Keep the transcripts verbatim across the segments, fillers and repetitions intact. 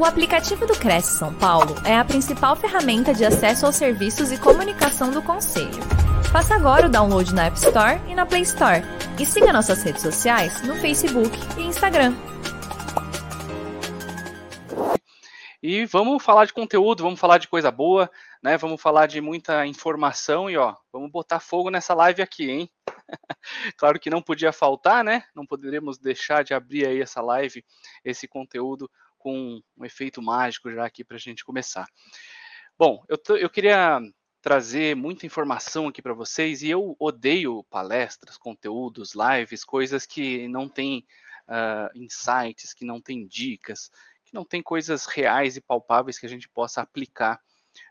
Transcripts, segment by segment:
O aplicativo do Cresce São Paulo é a principal ferramenta de acesso aos serviços e comunicação do Conselho. Faça agora o download na App Store e na Play Store. E siga nossas redes sociais no Facebook e Instagram. E vamos falar de conteúdo, vamos falar de coisa boa, né? Vamos falar de muita informação e, ó, vamos botar fogo nessa live aqui, hein? Claro que não podia faltar, né? Não poderíamos deixar de abrir aí essa live, esse conteúdo com um efeito mágico já aqui para a gente começar. Bom, eu, tô, eu queria trazer muita informação aqui para vocês e eu odeio palestras, conteúdos, lives, coisas que não têm uh, insights, que não têm dicas, que não tem coisas reais e palpáveis que a gente possa aplicar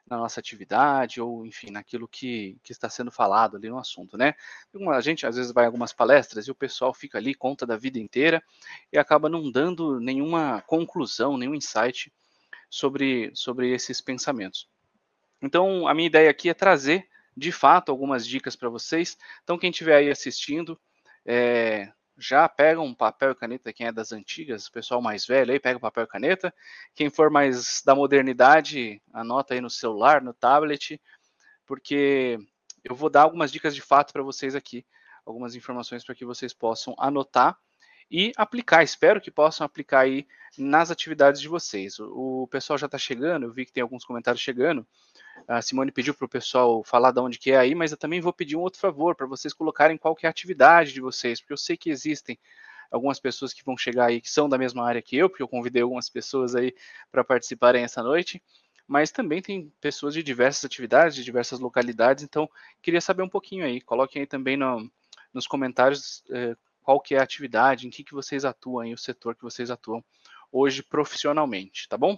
na nossa atividade ou, enfim, naquilo que, que está sendo falado ali no assunto, né? A gente, às vezes, vai a algumas palestras e o pessoal fica ali, conta da vida inteira e acaba não dando nenhuma conclusão, nenhum insight sobre, sobre esses pensamentos. Então, a minha ideia aqui é trazer, de fato, algumas dicas para vocês. Então, quem estiver aí assistindo, é... já pega um papel e caneta, quem é das antigas, o pessoal mais velho aí, pega o papel e caneta. Quem for mais da modernidade, anota aí no celular, no tablet, porque eu vou dar algumas dicas de fato para vocês aqui, algumas informações para que vocês possam anotar e aplicar. Espero que possam aplicar aí nas atividades de vocês. O pessoal já está chegando, eu vi que tem alguns comentários chegando. A Simone pediu para o pessoal falar de onde que é aí, mas eu também vou pedir um outro favor para vocês colocarem qual que é a atividade de vocês, porque eu sei que existem algumas pessoas que vão chegar aí que são da mesma área que eu, porque eu convidei algumas pessoas aí para participarem essa noite, mas também tem pessoas de diversas atividades, de diversas localidades, então queria saber um pouquinho aí, coloquem aí também no, nos comentários eh, qual que é a atividade, em que, que vocês atuam, aí, o setor que vocês atuam hoje profissionalmente, tá bom?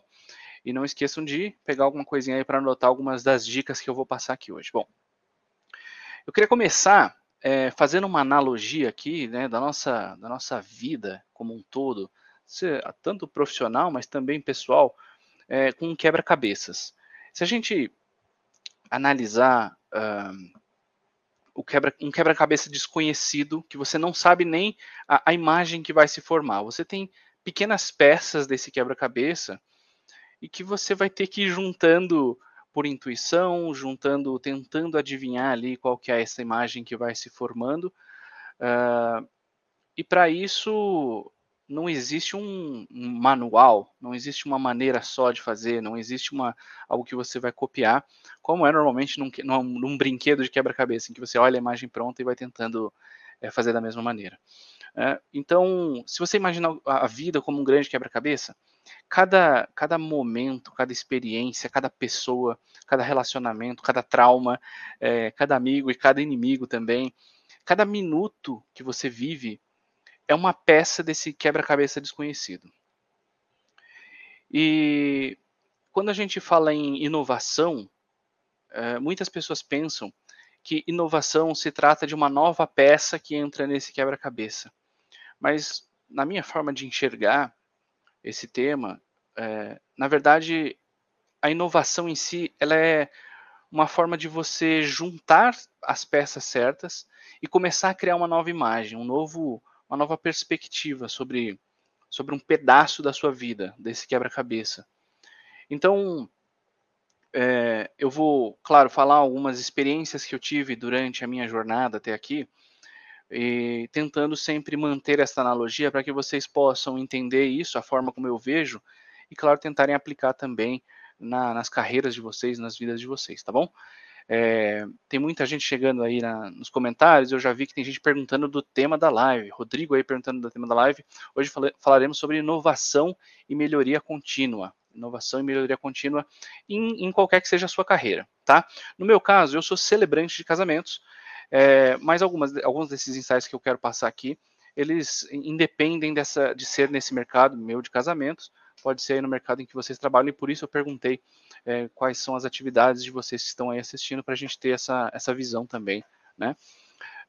E não esqueçam de pegar alguma coisinha aí para anotar algumas das dicas que eu vou passar aqui hoje. Bom, eu queria começar é, fazendo uma analogia aqui, né, da nossa, da nossa vida como um todo, tanto profissional, mas também pessoal, é, com quebra-cabeças. Se a gente analisar uh, o quebra, um quebra-cabeça desconhecido, que você não sabe nem a, a imagem que vai se formar, você tem pequenas peças desse quebra-cabeça, e que você vai ter que ir juntando por intuição, juntando, tentando adivinhar ali qual que é essa imagem que vai se formando. Uh, e para isso não existe um, um manual, não existe uma maneira só de fazer, não existe uma, algo que você vai copiar, como é normalmente num, num, num brinquedo de quebra-cabeça, em que você olha a imagem pronta e vai tentando é, fazer da mesma maneira. Uh, então, se você imaginar a vida como um grande quebra-cabeça, Cada, cada momento, cada experiência, cada pessoa, cada relacionamento, cada trauma, é, cada amigo e cada inimigo também, cada minuto que você vive é uma peça desse quebra-cabeça desconhecido. E quando a gente fala em inovação, é, muitas pessoas pensam que inovação se trata de uma nova peça que entra nesse quebra-cabeça. Mas, na minha forma de enxergar esse tema, é, na verdade, a inovação em si, ela é uma forma de você juntar as peças certas e começar a criar uma nova imagem, um novo, uma nova perspectiva sobre, sobre um pedaço da sua vida, desse quebra-cabeça. Então, é, eu vou, claro, falar algumas experiências que eu tive durante a minha jornada até aqui, e tentando sempre manter essa analogia para que vocês possam entender isso, a forma como eu vejo, e claro, tentarem aplicar também na, nas carreiras de vocês, nas vidas de vocês, tá bom? É, tem muita gente chegando aí na, nos comentários, eu já vi que tem gente perguntando do tema da live, Rodrigo aí perguntando do tema da live, hoje fala, falaremos sobre inovação e melhoria contínua, inovação e melhoria contínua em, em qualquer que seja a sua carreira, tá? No meu caso, eu sou celebrante de casamentos, É, mas algumas, alguns desses insights que eu quero passar aqui, eles independem dessa, de ser nesse mercado meu de casamentos, pode ser aí no mercado em que vocês trabalham, e por isso eu perguntei é, quais são as atividades de vocês que estão aí assistindo, para a gente ter essa, essa visão também, né?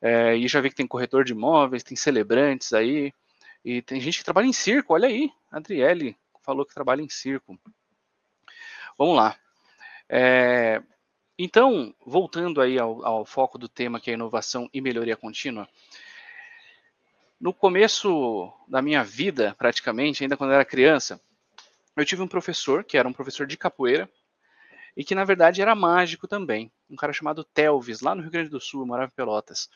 É, e já vi que tem corretor de imóveis, tem celebrantes aí, e tem gente que trabalha em circo, olha aí, a Adriele falou que trabalha em circo. Vamos lá. É... Então, voltando aí ao, ao foco do tema, que é inovação e melhoria contínua, no começo da minha vida, praticamente, ainda quando eu era criança, eu tive um professor, que era um professor de capoeira, e que, na verdade, era mágico também. Um cara chamado Telves, lá no Rio Grande do Sul, morava em Pelotas.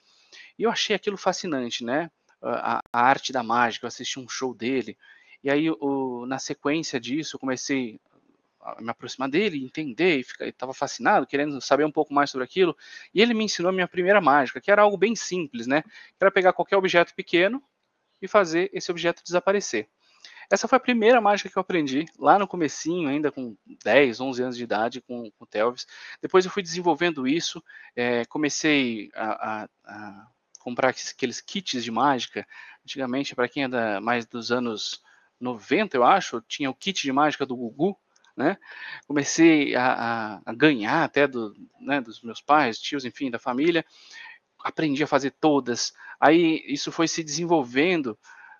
E eu achei aquilo fascinante, né? A, a arte da mágica, eu assisti um show dele. E aí, o, na sequência disso, eu comecei a me aproximar dele, entender, e ficar, estava fascinado, querendo saber um pouco mais sobre aquilo. E ele me ensinou a minha primeira mágica, que era algo bem simples, né? Era pegar qualquer objeto pequeno e fazer esse objeto desaparecer. Essa foi a primeira mágica que eu aprendi, lá no comecinho, ainda com dez, onze anos de idade, com, com o Telves. Depois eu fui desenvolvendo isso, é, comecei a, a, a comprar aqueles kits de mágica. Antigamente, para quem é da, mais dos anos noventa, eu acho, tinha o kit de mágica do Gugu, né? Comecei a, a, a ganhar até do, né, dos meus pais, tios, enfim, da família. Aprendi a fazer todas. Aí isso foi se desenvolvendo,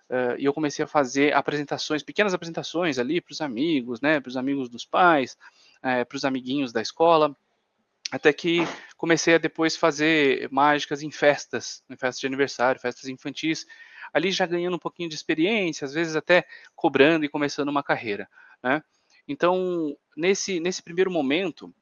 Uh, e eu comecei a fazer apresentações, pequenas apresentações ali para os amigos, né, para os amigos dos pais, uh, para os amiguinhos da escola, até que comecei a depois fazer mágicas em festas, em festas de aniversário, festas infantis, ali já ganhando um pouquinho de experiência, às vezes até cobrando e começando uma carreira, né? Então, nesse, nesse primeiro momento,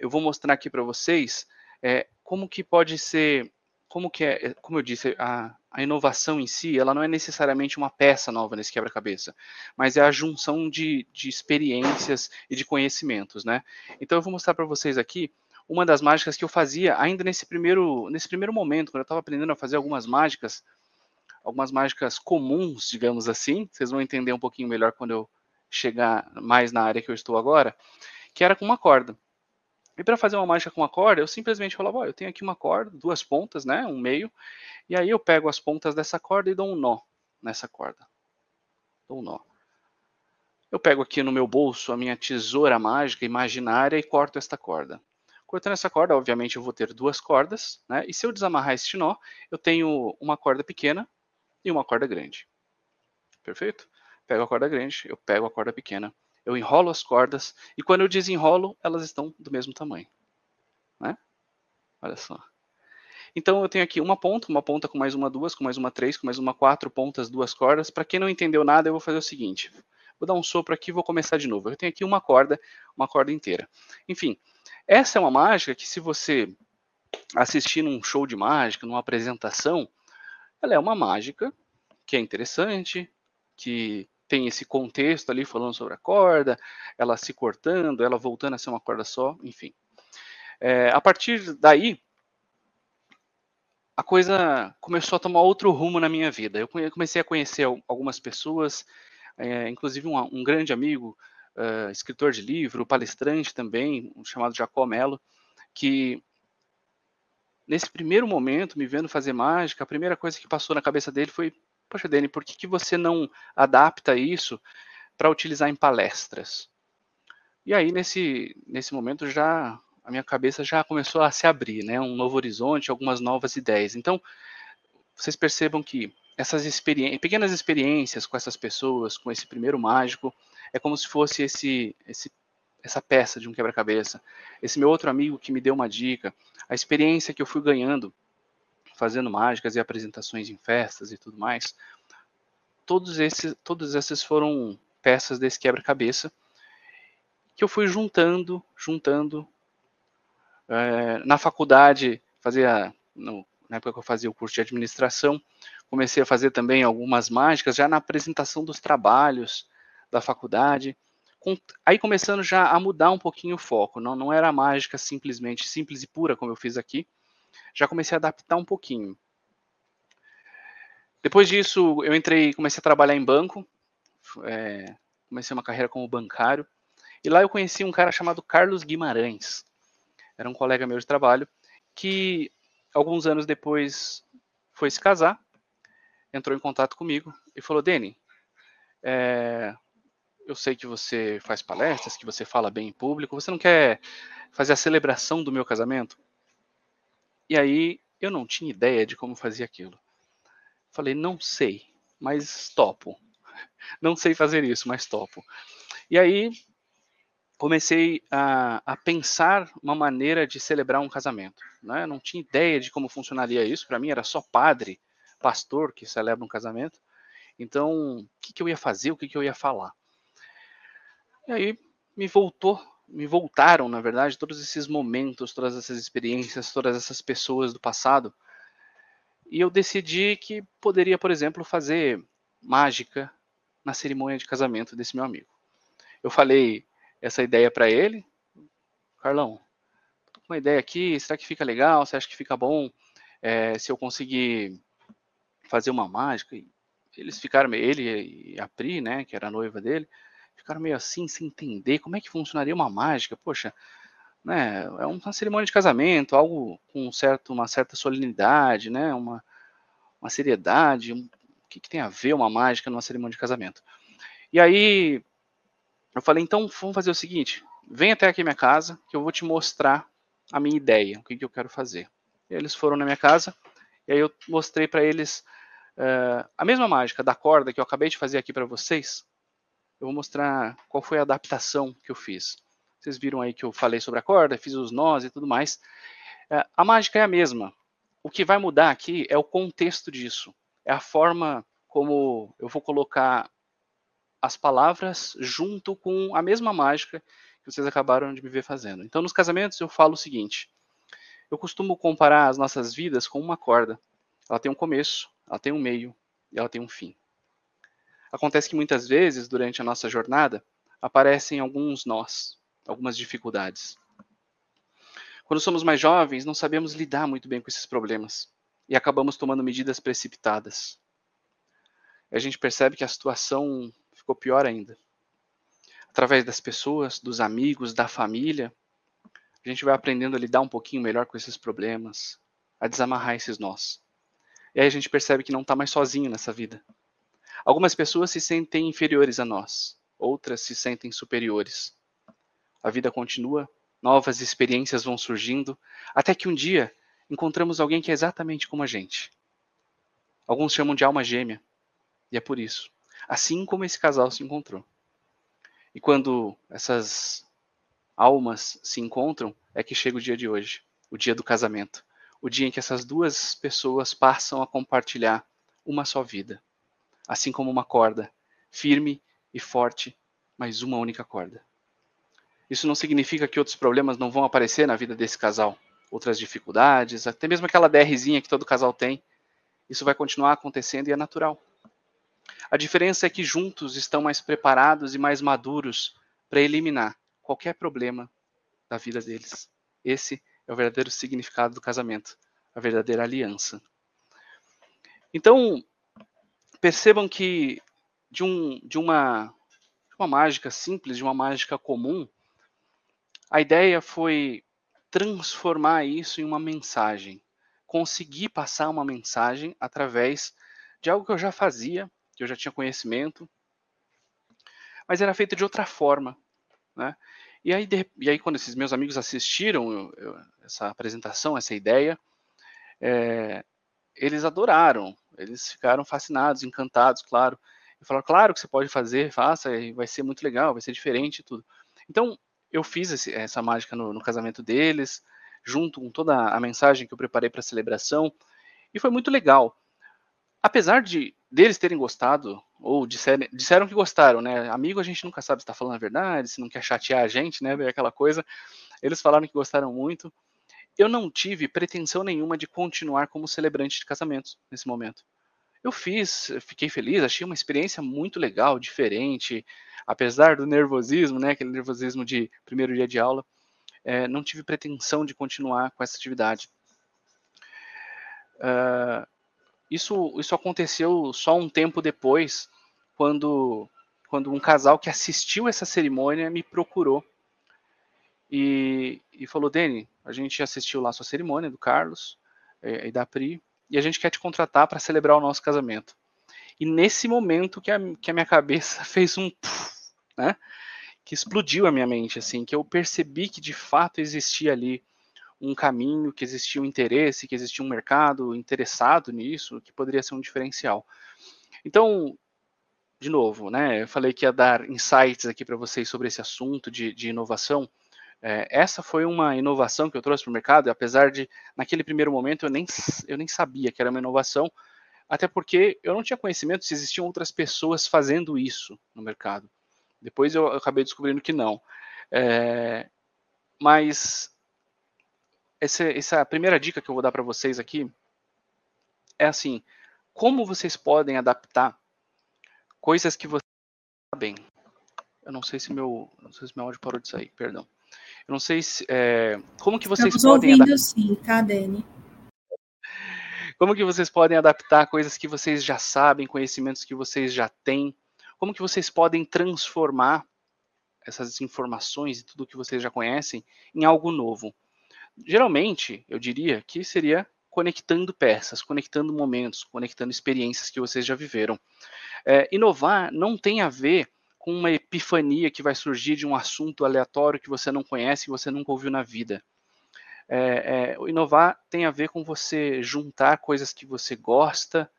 eu vou mostrar aqui para vocês é, como que pode ser... Como, que é, como eu disse, a, a inovação em si, ela não é necessariamente uma peça nova nesse quebra-cabeça, mas é a junção de, de experiências e de conhecimentos, né? Então eu vou mostrar para vocês aqui uma das mágicas que eu fazia ainda nesse primeiro, nesse primeiro momento, quando eu estava aprendendo a fazer algumas mágicas, algumas mágicas comuns, digamos assim, vocês vão entender um pouquinho melhor quando eu chegar mais na área que eu estou agora, que era com uma corda. E para fazer uma mágica com uma corda, eu simplesmente falava, ó, eu tenho aqui uma corda, duas pontas, né, um meio, e aí eu pego as pontas dessa corda e dou um nó nessa corda. Dou um nó. Eu pego aqui no meu bolso a minha tesoura mágica imaginária e corto esta corda. Cortando essa corda, obviamente, eu vou ter duas cordas, né, e se eu desamarrar este nó, eu tenho uma corda pequena e uma corda grande. Perfeito? Pego a corda grande, eu pego a corda pequena. Eu enrolo as cordas, e quando eu desenrolo, elas estão do mesmo tamanho, né? Olha só. Então, eu tenho aqui uma ponta, uma ponta com mais uma, duas, com mais uma, três, com mais uma, quatro pontas, duas cordas. Para quem não entendeu nada, eu vou fazer o seguinte. Vou dar um sopro aqui e vou começar de novo. Eu tenho aqui uma corda, uma corda inteira. Enfim, essa é uma mágica que se você assistir num show de mágica, numa apresentação, ela é uma mágica que é interessante, que... tem esse contexto ali falando sobre a corda, ela se cortando, ela voltando a ser uma corda só, enfim. É, a partir daí, a coisa começou a tomar outro rumo na minha vida. Eu comecei a conhecer algumas pessoas, é, inclusive um, um grande amigo, uh, escritor de livro, palestrante também, chamado Jacó Mello, que... nesse primeiro momento, me vendo fazer mágica, a primeira coisa que passou na cabeça dele foi: poxa, Denny, por que, que você não adapta isso para utilizar em palestras? E aí, nesse, nesse momento, já a minha cabeça já começou a se abrir, né? Um novo horizonte, algumas novas ideias. Então, vocês percebam que essas experiências, pequenas experiências com essas pessoas, com esse primeiro mágico, é como se fosse esse, esse, essa peça de um quebra-cabeça. Esse meu outro amigo que me deu uma dica, a experiência que eu fui ganhando, fazendo mágicas e apresentações em festas e tudo mais, todos esses, todos esses foram peças desse quebra-cabeça que eu fui juntando, juntando. É, na faculdade, fazia, no, na época que eu fazia o curso de administração, comecei a fazer também algumas mágicas, já na apresentação dos trabalhos da faculdade, com, aí começando já a mudar um pouquinho o foco, não, não era mágica simplesmente, simples e pura, como eu fiz aqui, já comecei a adaptar um pouquinho. Depois disso, eu entrei, comecei a trabalhar em banco, é, comecei uma carreira como bancário, e lá eu conheci um cara chamado Carlos Guimarães, era um colega meu de trabalho, que alguns anos depois foi se casar, entrou em contato comigo e falou: Denny, é, eu sei que você faz palestras, que você fala bem em público, você não quer fazer a celebração do meu casamento? E aí, eu não tinha ideia de como fazer aquilo. Falei, não sei, mas topo. Não sei fazer isso, mas topo. E aí, comecei a, a pensar uma maneira de celebrar um casamento, né? Eu não tinha ideia de como funcionaria isso. Para mim, era só padre, pastor que celebra um casamento. Então, o que, que eu ia fazer, o que, que eu ia falar? E aí me voltou, me voltaram, na verdade, todos esses momentos, todas essas experiências, todas essas pessoas do passado. E eu decidi que poderia, por exemplo, fazer mágica na cerimônia de casamento desse meu amigo. Eu falei essa ideia para ele. Carlão, tô com uma ideia aqui, será que fica legal? Você acha que fica bom é, se eu conseguir fazer uma mágica? E eles ficaram, ele e a Pri, né, que era a noiva dele, ficaram meio assim, sem entender como é que funcionaria uma mágica. Poxa, né, é uma cerimônia de casamento, algo com um certo, uma certa solenidade, né, uma, uma seriedade. Um, o que, que tem a ver uma mágica numa cerimônia de casamento? E aí eu falei, então vamos fazer o seguinte, vem até aqui minha casa, que eu vou te mostrar a minha ideia, o que, que eu quero fazer. E eles foram na minha casa, e aí eu mostrei para eles uh, a mesma mágica da corda que eu acabei de fazer aqui para vocês. Eu vou mostrar qual foi a adaptação que eu fiz. Vocês viram aí que eu falei sobre a corda, fiz os nós e tudo mais. Uh, a mágica é a mesma. O que vai mudar aqui é o contexto disso. É a forma como eu vou colocar as palavras junto com a mesma mágica que vocês acabaram de me ver fazendo. Então, nos casamentos, eu falo o seguinte. Eu costumo comparar as nossas vidas com uma corda. Ela tem um começo, ela tem um meio e ela tem um fim. Acontece que muitas vezes, durante a nossa jornada, aparecem alguns nós, algumas dificuldades. Quando somos mais jovens, não sabemos lidar muito bem com esses problemas e acabamos tomando medidas precipitadas. A gente percebe que a situação ficou pior ainda. Através das pessoas, dos amigos, da família, a gente vai aprendendo a lidar um pouquinho melhor com esses problemas, a desamarrar esses nós. E aí a gente percebe que não está mais sozinho nessa vida. Algumas pessoas se sentem inferiores a nós, outras se sentem superiores. A vida continua, novas experiências vão surgindo, até que um dia encontramos alguém que é exatamente como a gente. Alguns chamam de alma gêmea, e é por isso, assim como esse casal se encontrou. E quando essas almas se encontram, é que chega o dia de hoje, o dia do casamento. O dia em que essas duas pessoas passam a compartilhar uma só vida. Assim como uma corda, firme e forte, mas uma única corda. Isso não significa que outros problemas não vão aparecer na vida desse casal. Outras dificuldades, até mesmo aquela DRzinha que todo casal tem. Isso vai continuar acontecendo e é natural. A diferença é que juntos estão mais preparados e mais maduros para eliminar qualquer problema da vida deles. Esse é o verdadeiro significado do casamento, a verdadeira aliança. Então, percebam que de, um, de, uma, de uma mágica simples, de uma mágica comum, a ideia foi transformar isso em uma mensagem. Conseguir passar uma mensagem através de algo que eu já fazia, que eu já tinha conhecimento, mas era feito de outra forma, né? E aí, de, e aí quando esses meus amigos assistiram eu, eu, essa apresentação, essa ideia, é, eles adoraram, eles ficaram fascinados, encantados, claro. E falaram, claro que você pode fazer, faça, e vai ser muito legal, vai ser diferente e tudo. Então, eu fiz esse, essa mágica no, no casamento deles, junto com toda a mensagem que eu preparei para a celebração, e foi muito legal. Apesar de deles terem gostado, ou disser, disseram que gostaram, né? Amigo, a gente nunca sabe se tá falando a verdade, se não quer chatear a gente, né? Aquela coisa. Eles falaram que gostaram muito. Eu não tive pretensão nenhuma de continuar como celebrante de casamentos nesse momento. Eu fiz, fiquei feliz, achei uma experiência muito legal, diferente, apesar do nervosismo, né? Aquele nervosismo de primeiro dia de aula. É, não tive pretensão de continuar com essa atividade. Uh... Isso, isso aconteceu só um tempo depois, quando, quando um casal que assistiu essa cerimônia me procurou e, e falou, Denny, a gente assistiu lá a sua cerimônia, do Carlos e, e da Pri, e a gente quer te contratar para celebrar o nosso casamento. E nesse momento que a, que a minha cabeça fez um... Puff, né, que explodiu a minha mente, assim, que eu percebi que de fato existia ali um caminho, que existia um interesse, que existia um mercado interessado nisso, que poderia ser um diferencial. Então, de novo, né, eu falei que ia dar insights aqui para vocês sobre esse assunto de, de inovação. É, essa foi uma inovação que eu trouxe para o mercado, apesar de, naquele primeiro momento, eu nem, eu nem sabia que era uma inovação, até porque eu não tinha conhecimento se existiam outras pessoas fazendo isso no mercado. Depois eu acabei descobrindo que não. É, mas essa, essa primeira dica que eu vou dar para vocês aqui é assim, como vocês podem adaptar coisas que vocês sabem. Eu não sei se meu, não sei se meu áudio parou de sair, perdão. Eu não sei se, é, como que vocês Estamos podem adaptar... sim, tá, Denny? Como que vocês podem adaptar coisas que vocês já sabem, conhecimentos que vocês já têm? Como que vocês podem transformar essas informações e tudo que vocês já conhecem em algo novo? Geralmente, eu diria que seria conectando peças, conectando momentos, conectando experiências que vocês já viveram. É, inovar não tem a ver com uma epifania que vai surgir de um assunto aleatório que você não conhece, que você nunca ouviu na vida. É, é, inovar tem a ver com você juntar coisas que você gosta,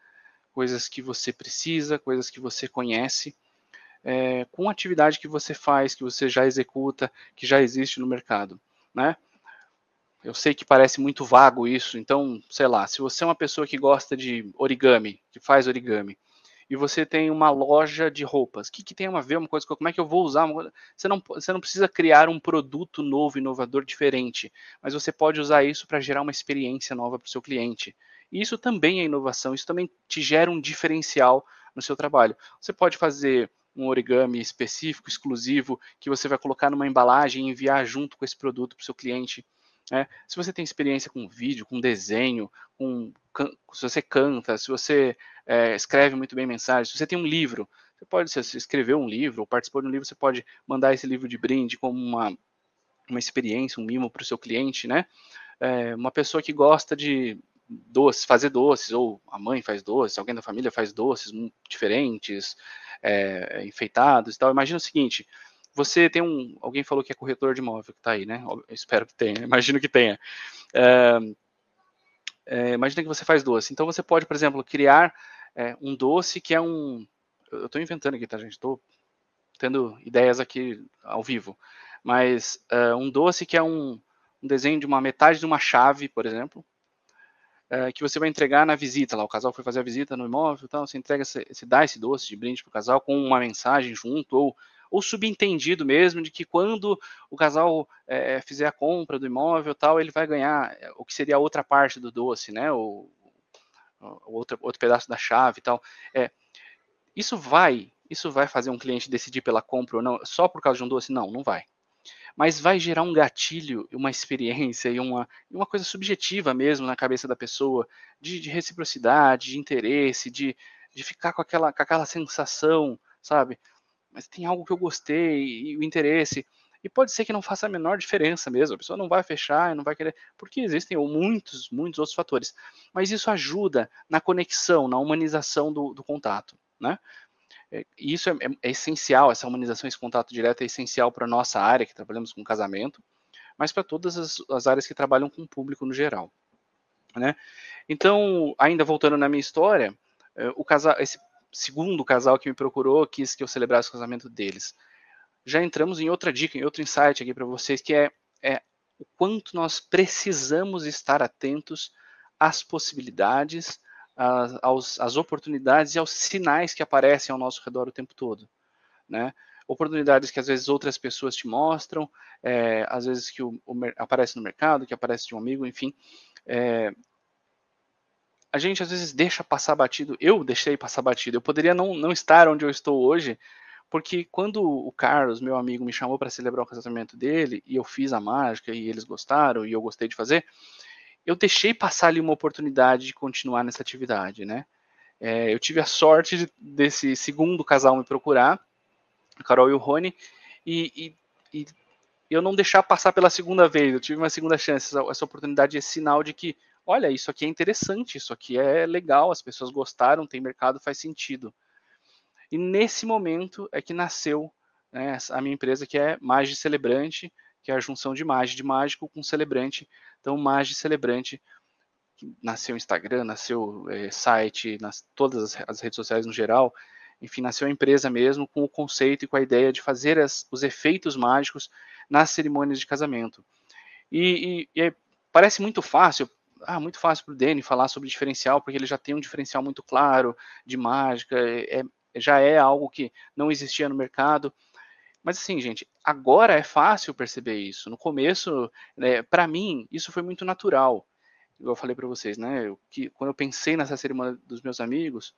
coisas que você precisa, coisas que você conhece, é, com atividade que você faz, que você já executa, que já existe no mercado, né? Eu sei que parece muito vago isso, então, sei lá, se você é uma pessoa que gosta de origami, que faz origami, e você tem uma loja de roupas, o que, que tem a ver uma coisa com como é que eu vou usar? Você não, você não precisa criar um produto novo, inovador, diferente, mas você pode usar isso para gerar uma experiência nova para o seu cliente. E isso também é inovação, isso também te gera um diferencial no seu trabalho. Você pode fazer um origami específico, exclusivo, que você vai colocar numa embalagem e enviar junto com esse produto para o seu cliente. É, se você tem experiência com vídeo, com desenho, com, se você canta, se você é, escreve muito bem mensagens, se você tem um livro, você pode se você escreveu um livro ou participou de um livro, você pode mandar esse livro de brinde como uma, uma experiência, um mimo para o seu cliente, né? É, uma pessoa que gosta de doces, fazer doces, ou a mãe faz doces, alguém da família faz doces diferentes, é, enfeitados e tal. Imagina o seguinte... Você tem um... Alguém falou que é corretor de imóvel que está aí, né? Eu espero que tenha, imagino que tenha. É, é, imagina que você faz doce. Então, você pode, por exemplo, criar é, um doce que é um... Eu estou inventando aqui, tá, gente? Estou tendo ideias aqui ao vivo. Mas é, um doce que é um, um desenho de uma metade de uma chave, por exemplo, é, que você vai entregar na visita. Lá, o casal foi fazer a visita no imóvel e tal. Você entrega, você dá esse doce de brinde para o casal com uma mensagem junto ou... ou subentendido mesmo, de que quando o casal é, fizer a compra do imóvel e tal, ele vai ganhar o que seria a outra parte do doce, né? Ou, ou outro, outro pedaço da chave e tal. É, isso vai, isso vai fazer um cliente decidir pela compra ou não, só por causa de um doce? Não, não vai. Mas vai gerar um gatilho, uma experiência e uma, uma coisa subjetiva mesmo na cabeça da pessoa, de, de reciprocidade, de interesse, de, de ficar com aquela, com aquela sensação, sabe? Mas tem algo que eu gostei, e o interesse, e pode ser que não faça a menor diferença mesmo, a pessoa não vai fechar, não vai querer, porque existem muitos, muitos outros fatores, mas isso ajuda na conexão, na humanização do, do contato, né? E isso é, é, é essencial, essa humanização, esse contato direto é essencial para a nossa área, que trabalhamos com casamento, mas para todas as, as áreas que trabalham com o público no geral, né? Então, ainda voltando na minha história, o casal, esse segundo casal que me procurou, quis que eu celebrasse o casamento deles. Já entramos em outra dica, em outro insight aqui para vocês, que é, é o quanto nós precisamos estar atentos às possibilidades, às, aos, às oportunidades e aos sinais que aparecem ao nosso redor o tempo todo, né? Oportunidades que às vezes outras pessoas te mostram, é, às vezes que o, o, aparece no mercado, que aparece de um amigo, enfim... É, a gente às vezes deixa passar batido, eu deixei passar batido, eu poderia não, não estar onde eu estou hoje, porque quando o Carlos, meu amigo, me chamou para celebrar o casamento dele, e eu fiz a mágica, e eles gostaram, e eu gostei de fazer, eu deixei passar ali uma oportunidade de continuar nessa atividade, né? É, eu tive a sorte de, desse segundo casal me procurar, a Carol e o Rony, e, e, e eu não deixar passar pela segunda vez, eu tive uma segunda chance, essa, essa oportunidade é sinal de que olha, isso aqui é interessante, isso aqui é legal, as pessoas gostaram, tem mercado, faz sentido. E nesse momento é que nasceu, né, a minha empresa, que é MagiCelebrante, que é a junção de Magi, de mágico, com celebrante. Então, MagiCelebrante, nasceu Instagram, nasceu é, site, nas, todas as, as redes sociais no geral, enfim, nasceu a empresa mesmo, com o conceito e com a ideia de fazer as, os efeitos mágicos nas cerimônias de casamento. E, e, e parece muito fácil, Ah, muito fácil para o Denny falar sobre diferencial, porque ele já tem um diferencial muito claro de mágica, é, já é algo que não existia no mercado. Mas assim, gente, agora é fácil perceber isso. No começo, né, para mim, isso foi muito natural. Igual eu falei para vocês, né? Eu, que, quando eu pensei nessa cerimônia dos meus amigos,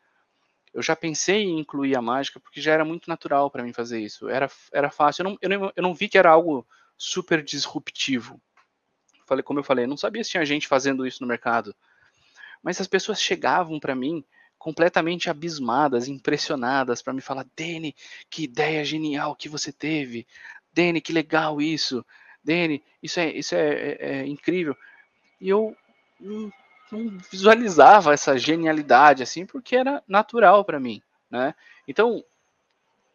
eu já pensei em incluir a mágica, porque já era muito natural para mim fazer isso. Era, era fácil. Eu não, eu, não, eu não vi que era algo super disruptivo. Falei, como eu falei, eu não sabia se tinha gente fazendo isso no mercado. Mas as pessoas chegavam para mim completamente abismadas, impressionadas, para me falar: Denny, que ideia genial que você teve. Denny, que legal isso. Denny, isso é, isso é, é, é incrível. E eu não, não visualizava essa genialidade, assim, porque era natural para mim, né? Então,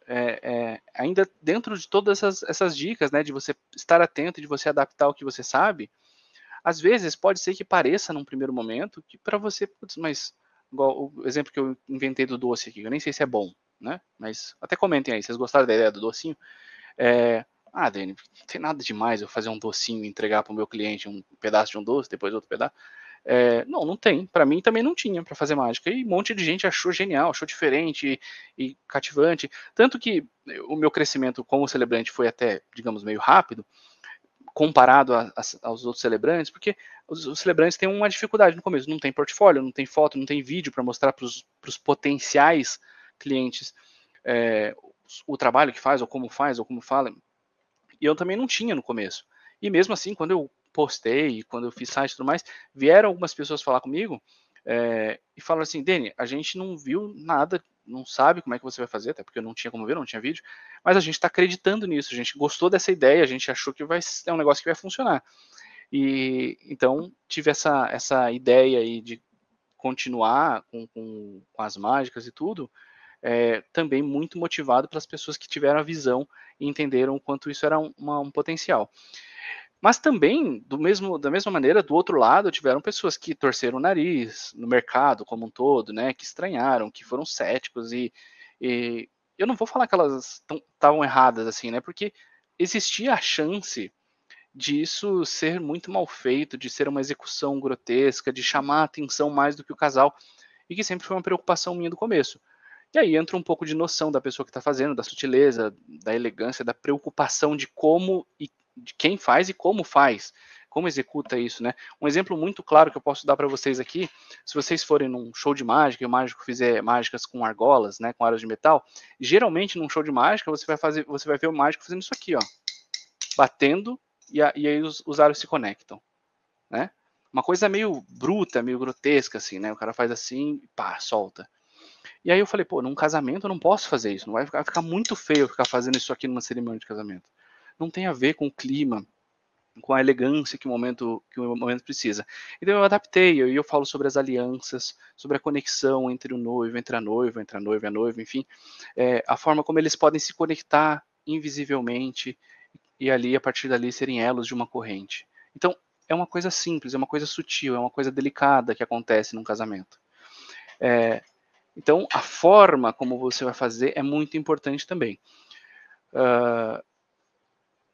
é, é, ainda dentro de todas essas, essas dicas, né, de você estar atento, de você adaptar o que você sabe, às vezes pode ser que pareça num primeiro momento que para você, putz, mas igual o exemplo que eu inventei do doce aqui, eu nem sei se é bom, né? Mas até comentem aí, vocês gostaram da ideia do docinho? É, ah, Denny, não tem nada demais eu fazer um docinho e entregar para o meu cliente um pedaço de um doce, depois outro pedaço. É, não, não tem. Para mim também não tinha para fazer mágica. E um monte de gente achou genial, achou diferente e, e cativante. Tanto que o meu crescimento como celebrante foi até, digamos, meio rápido, comparado a, a, aos outros celebrantes, porque os, os celebrantes têm uma dificuldade no começo, não tem portfólio, não tem foto, não tem vídeo para mostrar para os potenciais clientes é, o trabalho que faz, ou como faz, ou como fala, e eu também não tinha no começo, e mesmo assim, quando eu postei, quando eu fiz site e tudo mais, vieram algumas pessoas falar comigo é, e falaram assim: Denny, a gente não viu nada, não sabe como é que você vai fazer, até porque eu não tinha como ver, não tinha vídeo, mas a gente está acreditando nisso, a gente gostou dessa ideia, a gente achou que vai, é um negócio que vai funcionar. E então tive essa, essa ideia aí de continuar com, com, com as mágicas e tudo, é, também muito motivado pelas pessoas que tiveram a visão e entenderam o quanto isso era um, uma, um potencial. Mas também, do mesmo, da mesma maneira, do outro lado, tiveram pessoas que torceram o nariz no mercado como um todo, né? Que estranharam, que foram céticos e, e eu não vou falar que elas estavam erradas, assim, né? Porque existia a chance de isso ser muito mal feito, de ser uma execução grotesca, de chamar a atenção mais do que o casal, e que sempre foi uma preocupação minha do começo. E aí entra um pouco de noção da pessoa que está fazendo, da sutileza, da elegância, da preocupação de como e de quem faz e como faz, como executa isso, né? Um exemplo muito claro que eu posso dar para vocês aqui, se vocês forem num show de mágica e o mágico fizer mágicas com argolas, né, com aros de metal, geralmente num show de mágica você vai, fazer, você vai ver o mágico fazendo isso aqui, ó, batendo, e, a, e aí os, os aros se conectam, né? Uma coisa meio bruta, meio grotesca, assim, né? O cara faz assim, pá, solta. E aí eu falei, pô, num casamento eu não posso fazer isso, não vai ficar, vai ficar muito feio ficar fazendo isso aqui numa cerimônia de casamento. Não tem a ver com o clima, com a elegância que o momento, que o momento precisa. Então eu adaptei, e eu, eu falo sobre as alianças, sobre a conexão entre o noivo, entre a noiva, entre a noiva e a noiva, enfim, é, a forma como eles podem se conectar invisivelmente e ali, a partir dali, serem elos de uma corrente. Então é uma coisa simples, é uma coisa sutil, é uma coisa delicada que acontece num casamento. É... Então, a forma como você vai fazer é muito importante também. Uh,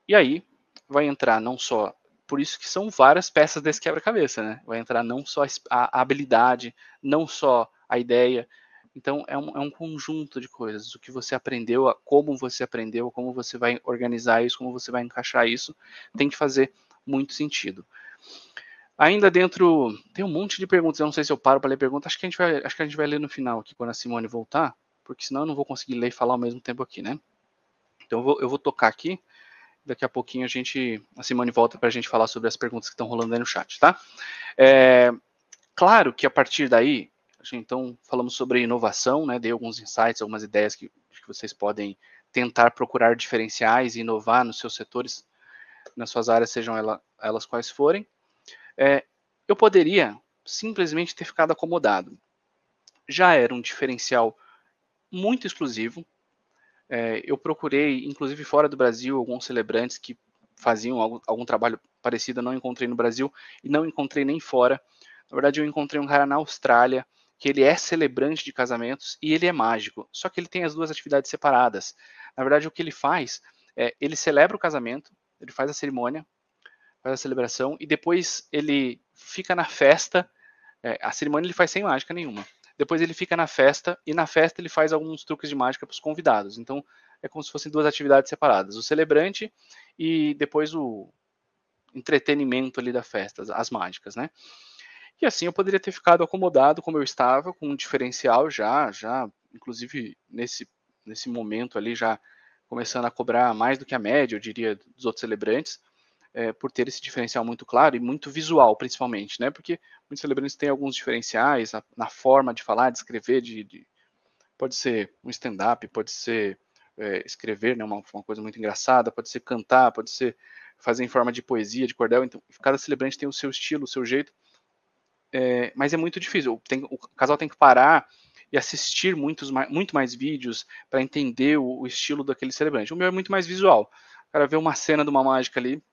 e aí, vai entrar não só... Por isso que são várias peças desse quebra-cabeça, né? Vai entrar não só a habilidade, não só a ideia. Então, é um, é um conjunto de coisas. O que você aprendeu, como você aprendeu, como você vai organizar isso, como você vai encaixar isso, tem que fazer muito sentido. Ainda dentro, tem um monte de perguntas, eu não sei se eu paro para ler perguntas, acho que, a gente vai, acho que a gente vai ler no final aqui, quando a Simone voltar, porque senão eu não vou conseguir ler e falar ao mesmo tempo aqui, né? Então eu vou, eu vou tocar aqui, daqui a pouquinho a gente, a Simone volta para a gente falar sobre as perguntas que estão rolando aí no chat, tá? É, claro que a partir daí, então falamos sobre inovação, né? Dei alguns insights, algumas ideias que, que vocês podem tentar procurar diferenciais e inovar nos seus setores, nas suas áreas, sejam ela, elas quais forem. É, eu poderia simplesmente ter ficado acomodado. Já era um diferencial muito exclusivo. É, eu procurei, inclusive fora do Brasil, alguns celebrantes que faziam algum, algum trabalho parecido. Eu não encontrei no Brasil e não encontrei nem fora. Na verdade, eu encontrei um cara na Austrália que ele é celebrante de casamentos e ele é mágico. Só que ele tem as duas atividades separadas. Na verdade, o que ele faz é, ele celebra o casamento, ele faz a cerimônia, faz a celebração, e depois ele fica na festa, é, a cerimônia ele faz sem mágica nenhuma, depois ele fica na festa, e na festa ele faz alguns truques de mágica para os convidados. Então é como se fossem duas atividades separadas, o celebrante e depois o entretenimento ali da festa, as mágicas, né? E assim eu poderia ter ficado acomodado como eu estava, com um diferencial já, já inclusive nesse, nesse momento ali, já começando a cobrar mais do que a média, eu diria, dos outros celebrantes, é, por ter esse diferencial muito claro e muito visual, principalmente, né? Porque muitos celebrantes têm alguns diferenciais na, na forma de falar, de escrever, de, de, pode ser um stand-up, pode ser é, escrever, né, uma, uma coisa muito engraçada, pode ser cantar, pode ser fazer em forma de poesia, de cordel, então cada celebrante tem o seu estilo, o seu jeito. É, mas é muito difícil, tem, o casal tem que parar e assistir muitos, muito mais vídeos para entender o, o estilo daquele celebrante. O meu é muito mais visual, o cara vê uma cena de uma mágica ali,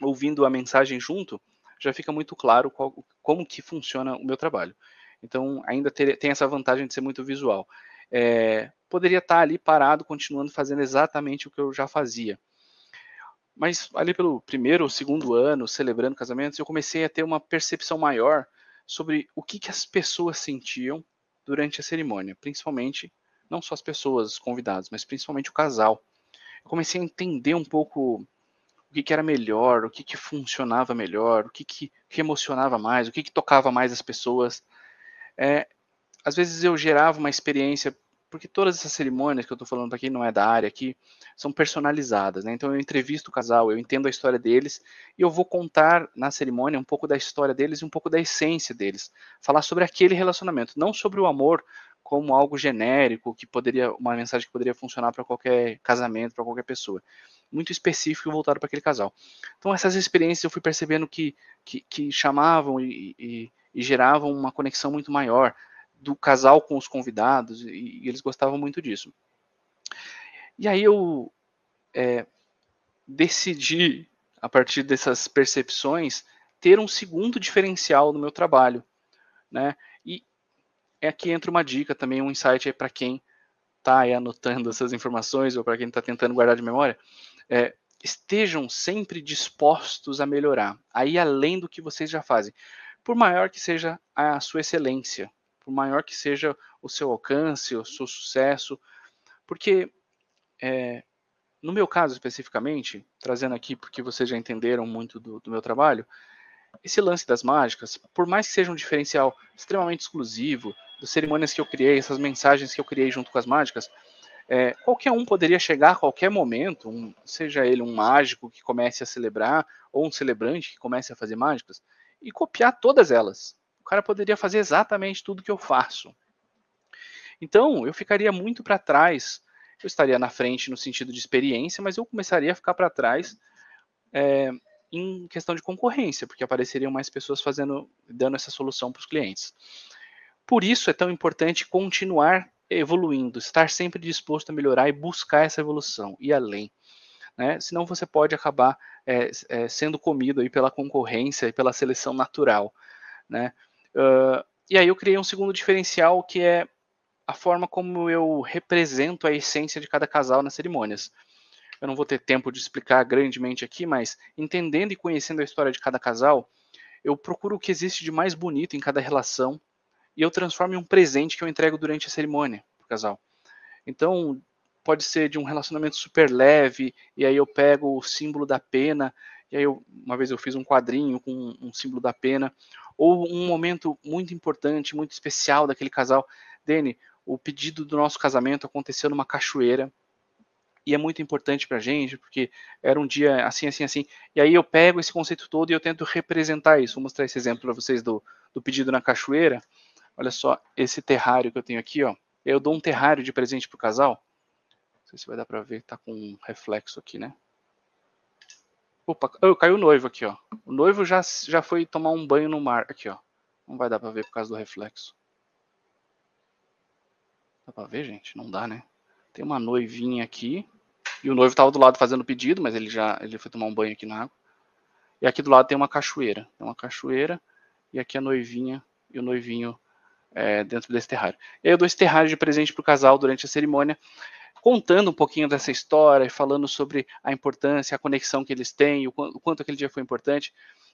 ouvindo a mensagem junto, já fica muito claro qual, como que funciona o meu trabalho. Então ainda ter, tem essa vantagem de ser muito visual. É, poderia estar ali parado, continuando fazendo exatamente o que eu já fazia. Mas ali pelo primeiro ou segundo ano, celebrando casamentos, eu comecei a ter uma percepção maior sobre o que, que as pessoas sentiam durante a cerimônia, principalmente, não só as pessoas, os convidados, mas principalmente o casal. Eu comecei a entender um pouco o que, que era melhor, o que, que funcionava melhor, o que, que, que emocionava mais, o que, que tocava mais as pessoas. É, às vezes eu gerava uma experiência, porque todas essas cerimônias que eu estou falando para quem não é da área aqui, são personalizadas, né? Então eu entrevisto o casal, eu entendo a história deles, e eu vou contar na cerimônia um pouco da história deles e um pouco da essência deles. Falar sobre aquele relacionamento, não sobre o amor como algo genérico, que poderia, uma mensagem que poderia funcionar para qualquer casamento, para qualquer pessoa. Muito específico e voltado para aquele casal. Então essas experiências eu fui percebendo que, que, que chamavam e, e, e geravam uma conexão muito maior do casal com os convidados, e, e eles gostavam muito disso. E aí eu é, decidi, a partir dessas percepções, ter um segundo diferencial no meu trabalho, né? E é aqui entra uma dica também, um insight para quem está anotando essas informações ou para quem está tentando guardar de memória. É, estejam sempre dispostos a melhorar, a ir além do que vocês já fazem. Por maior que seja a sua excelência, por maior que seja o seu alcance, o seu sucesso, porque... É, no meu caso especificamente, trazendo aqui porque vocês já entenderam muito do, do meu trabalho, esse lance das mágicas, por mais que seja um diferencial extremamente exclusivo, das cerimônias que eu criei, essas mensagens que eu criei junto com as mágicas, é, qualquer um poderia chegar a qualquer momento, um, seja ele um mágico que comece a celebrar, ou um celebrante que comece a fazer mágicas, e copiar todas elas. O cara poderia fazer exatamente tudo que eu faço. Então, eu ficaria muito para trás. Eu estaria na frente no sentido de experiência, mas eu começaria a ficar para trás é, em questão de concorrência, porque apareceriam mais pessoas fazendo, dando essa solução para os clientes. Por isso é tão importante continuar evoluindo, estar sempre disposto a melhorar e buscar essa evolução, ir além, né? Senão você pode acabar é, é, sendo comido aí pela concorrência e pela seleção natural, né? Uh, e aí eu criei um segundo diferencial que é a forma como eu represento a essência de cada casal nas cerimônias. Eu não vou ter tempo de explicar grandemente aqui, mas entendendo e conhecendo a história de cada casal, eu procuro o que existe de mais bonito em cada relação e eu transformo em um presente que eu entrego durante a cerimônia para o casal. Então, pode ser de um relacionamento super leve, e aí eu pego o símbolo da pena, e aí eu, uma vez eu fiz um quadrinho com um, um símbolo da pena, ou um momento muito importante, muito especial daquele casal. Denny, o pedido do nosso casamento aconteceu numa cachoeira, e é muito importante pra gente, porque era um dia assim, assim, assim, e aí eu pego esse conceito todo e eu tento representar isso. Vou mostrar esse exemplo pra vocês do, do pedido na cachoeira. Olha só esse terrário que eu tenho aqui, ó. Eu dou um terrário de presente pro casal, não sei se vai dar pra ver, tá com um reflexo aqui, né? Opa, oh, caiu o noivo aqui, ó. O noivo já, já foi tomar um banho no mar, aqui, ó. Não vai dar pra ver por causa do reflexo. Dá pra ver, gente? Não dá, né? Tem uma noivinha aqui. E o noivo tava do lado fazendo o pedido, mas ele já ele foi tomar um banho aqui na água. E aqui do lado tem uma cachoeira. Tem uma cachoeira. E aqui a noivinha e o noivinho é, dentro desse terrário. E aí eu dou esse terrário de presente pro casal durante a cerimônia, contando um pouquinho dessa história e falando sobre a importância, a conexão que eles têm, o quanto, o quanto aquele dia foi importante.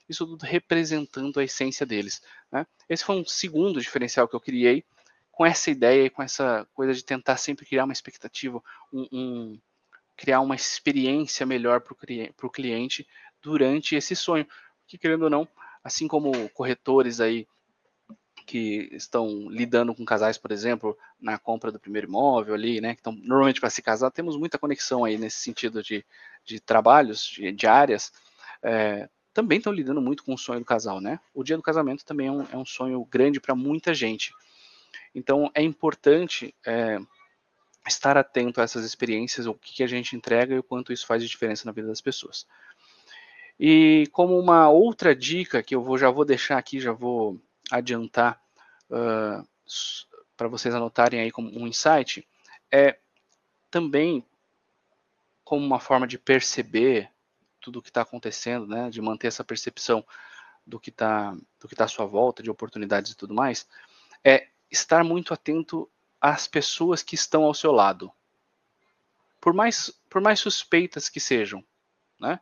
Isso tudo representando a essência deles, né? Esse foi um segundo diferencial que eu criei, com essa ideia e com essa coisa de tentar sempre criar uma expectativa, um, um, criar uma experiência melhor para o cliente durante esse sonho. Porque, querendo ou não, assim como corretores aí que estão lidando com casais, por exemplo, na compra do primeiro imóvel ali, né, que estão normalmente para se casar, temos muita conexão aí nesse sentido de, de trabalhos, de, de áreas, é, também estão lidando muito com o sonho do casal, né? O dia do casamento também é um, é um sonho grande para muita gente. Então, é importante é, estar atento a essas experiências, o que, que a gente entrega e o quanto isso faz de diferença na vida das pessoas. E como uma outra dica que eu vou, já vou deixar aqui, já vou adiantar uh, para vocês anotarem aí como um insight, é também como uma forma de perceber tudo o que está acontecendo, né, de manter essa percepção do que está do que tá à sua volta, de oportunidades e tudo mais, é estar muito atento às pessoas que estão ao seu lado. Por mais, por mais suspeitas que sejam, né?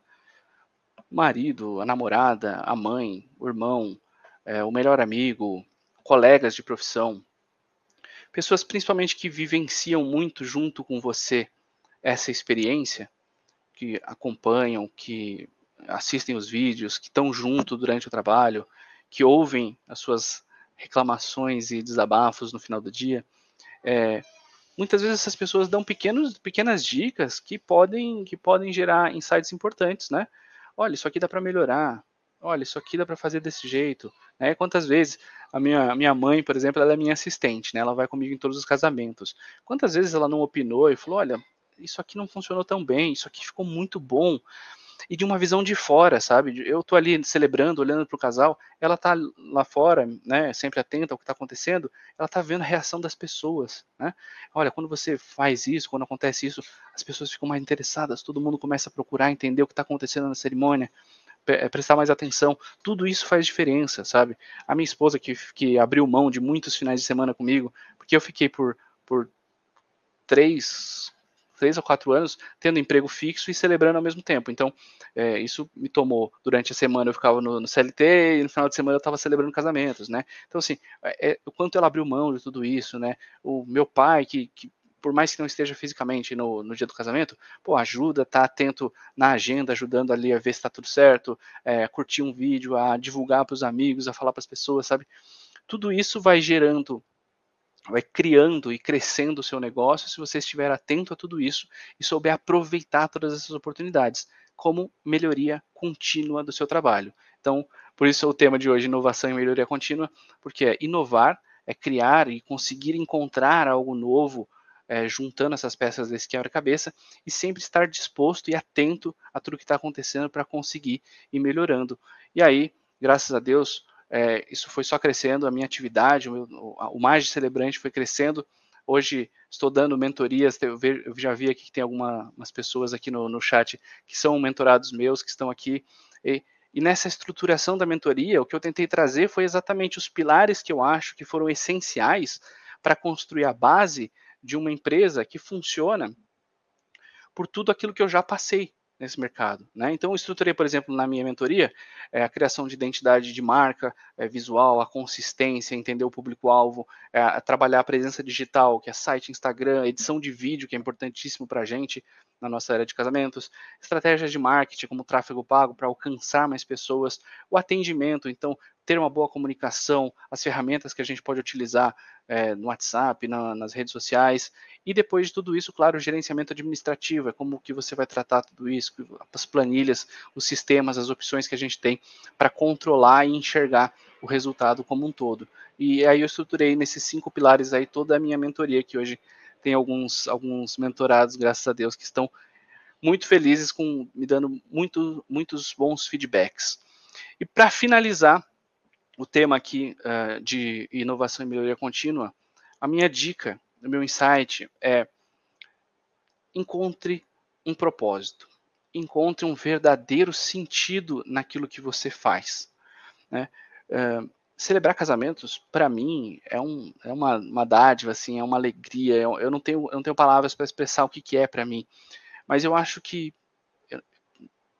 O marido, a namorada, a mãe, o irmão, é, o melhor amigo, colegas de profissão. Pessoas principalmente que vivenciam muito junto com você essa experiência, que acompanham, que assistem os vídeos, que estão junto durante o trabalho, que ouvem as suas reclamações e desabafos no final do dia. É, muitas vezes essas pessoas dão pequenos, pequenas dicas que podem, que podem gerar insights importantes, né? Olha, isso aqui dá para melhorar. Olha, isso aqui dá para fazer desse jeito. Né? Quantas vezes a minha, a minha mãe, por exemplo, ela é minha assistente, né? Ela vai comigo em todos os casamentos. Quantas vezes ela não opinou e falou, olha, isso aqui não funcionou tão bem, isso aqui ficou muito bom. E de uma visão de fora, sabe? Eu tô ali celebrando, olhando pro casal, ela tá lá fora, né, sempre atenta ao que tá acontecendo, ela tá vendo a reação das pessoas, né? Olha, quando você faz isso, quando acontece isso, as pessoas ficam mais interessadas, todo mundo começa a procurar entender o que tá acontecendo na cerimônia, prestar mais atenção, tudo isso faz diferença, sabe? A minha esposa que, que abriu mão de muitos finais de semana comigo, porque eu fiquei por, por três... três ou quatro anos, tendo emprego fixo e celebrando ao mesmo tempo. Então, é, isso me tomou. Durante a semana eu ficava no, no C L T e no final de semana eu estava celebrando casamentos, né? Então, assim, é, o quanto ela abriu mão de tudo isso, né? O meu pai, que, que por mais que não esteja fisicamente no, no dia do casamento, pô, ajuda, tá atento na agenda, ajudando ali a ver se tá tudo certo, é, a curtir um vídeo, a divulgar para os amigos, a falar para as pessoas, sabe? Tudo isso vai gerando... vai criando e crescendo o seu negócio se você estiver atento a tudo isso e souber aproveitar todas essas oportunidades como melhoria contínua do seu trabalho. Então, por isso é o tema de hoje, inovação e melhoria contínua, porque é inovar, é criar e conseguir encontrar algo novo, é, juntando essas peças desse quebra-cabeça e sempre estar disposto e atento a tudo que está acontecendo para conseguir ir melhorando. E aí, graças a Deus, É, isso foi só crescendo, a minha atividade, o, o MagiCelebrante foi crescendo. Hoje estou dando mentorias, eu, ve, eu já vi aqui que tem algumas pessoas aqui no, no chat que são mentorados meus, que estão aqui. E, e nessa estruturação da mentoria, o que eu tentei trazer foi exatamente os pilares que eu acho que foram essenciais para construir a base de uma empresa que funciona por tudo aquilo que eu já passei nesse mercado, né? Então, eu estruturei, por exemplo, na minha mentoria, é, a criação de identidade de marca, é, visual, a consistência, entender o público-alvo, é, a trabalhar a presença digital, que é site, Instagram, edição de vídeo, que é importantíssimo para a gente na nossa área de casamentos, estratégias de marketing, como tráfego pago, para alcançar mais pessoas, o atendimento, então, ter uma boa comunicação, as ferramentas que a gente pode utilizar é, no WhatsApp, na, nas redes sociais, e depois de tudo isso, claro, o gerenciamento administrativo, é como que você vai tratar tudo isso, as planilhas, os sistemas, as opções que a gente tem para controlar e enxergar o resultado como um todo. E aí eu estruturei nesses cinco pilares aí toda a minha mentoria, que hoje tem alguns, alguns mentorados, graças a Deus, que estão muito felizes, com, me dando muito, muitos bons feedbacks. E para finalizar o tema aqui uh, de inovação e melhoria contínua, a minha dica, o meu insight é: encontre um propósito, encontre um verdadeiro sentido naquilo que você faz, né? Uh, celebrar casamentos, para mim, é, um, é uma, uma dádiva, assim, é uma alegria, eu, eu, não, tenho, eu não tenho palavras para expressar o que, que é para mim, mas eu acho que, eu,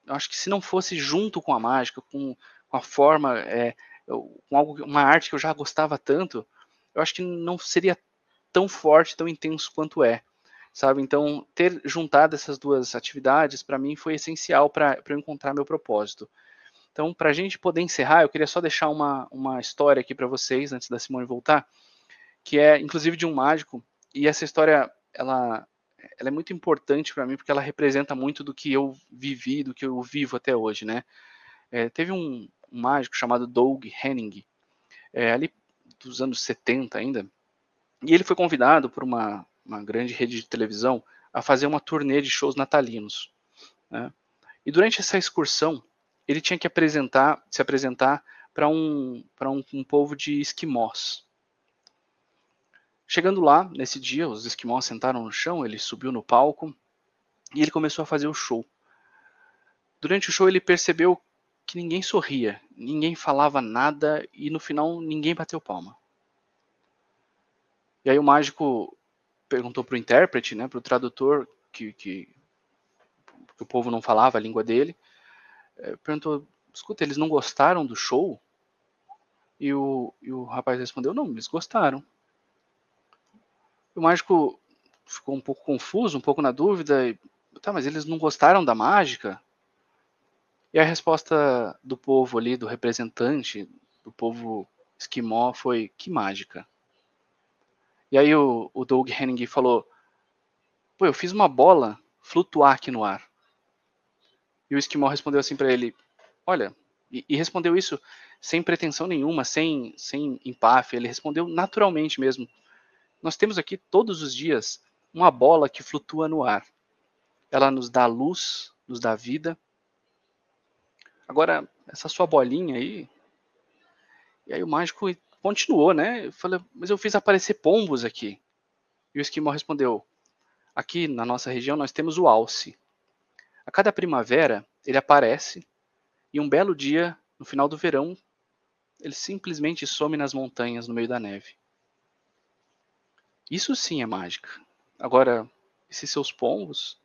eu acho que se não fosse junto com a mágica, com, com a forma... É, Eu, com algo, uma arte que eu já gostava tanto, eu acho que não seria tão forte, tão intenso quanto é, sabe? Então, ter juntado essas duas atividades, para mim, foi essencial para eu encontrar meu propósito. Então, para a gente poder encerrar, eu queria só deixar uma, uma história aqui para vocês, antes da Simone voltar, que é, inclusive, de um mágico, e essa história, ela... ela é muito importante para mim, porque ela representa muito do que eu vivi, do que eu vivo até hoje, né? É, teve um, um mágico chamado Doug Henning, é, ali dos anos setenta ainda, e ele foi convidado por uma, uma grande rede de televisão a fazer uma turnê de shows natalinos, né? E durante essa excursão, ele tinha que apresentar, se apresentar para um, para um, um povo de esquimós. Chegando lá, nesse dia, os esquimós sentaram no chão, ele subiu no palco e ele começou a fazer o show. Durante o show ele percebeu que ninguém sorria, ninguém falava nada e no final ninguém bateu palma. E aí o mágico perguntou para o intérprete, né, para o tradutor, que, que, que o povo não falava a língua dele, perguntou, escuta, eles não gostaram do show? E o, e o rapaz respondeu, não, eles gostaram. O mágico ficou um pouco confuso, um pouco na dúvida. E, tá, mas eles não gostaram da mágica? E a resposta do povo ali, do representante, do povo esquimó, foi, que mágica? E aí o, o Doug Henning falou, pô, eu fiz uma bola flutuar aqui no ar. E o esquimó respondeu assim para ele, olha, e, e respondeu isso sem pretensão nenhuma, sem, sem empáfia, ele respondeu naturalmente mesmo. Nós temos aqui todos os dias uma bola que flutua no ar. Ela nos dá luz, nos dá vida. Agora, essa sua bolinha aí... E aí o mágico continuou, né? Eu falei, mas eu fiz aparecer pombos aqui. E o esquimó respondeu, aqui na nossa região nós temos o alce. A cada primavera ele aparece e um belo dia, no final do verão, ele simplesmente some nas montanhas no meio da neve. Isso sim é mágica. Agora, esses seus pombos,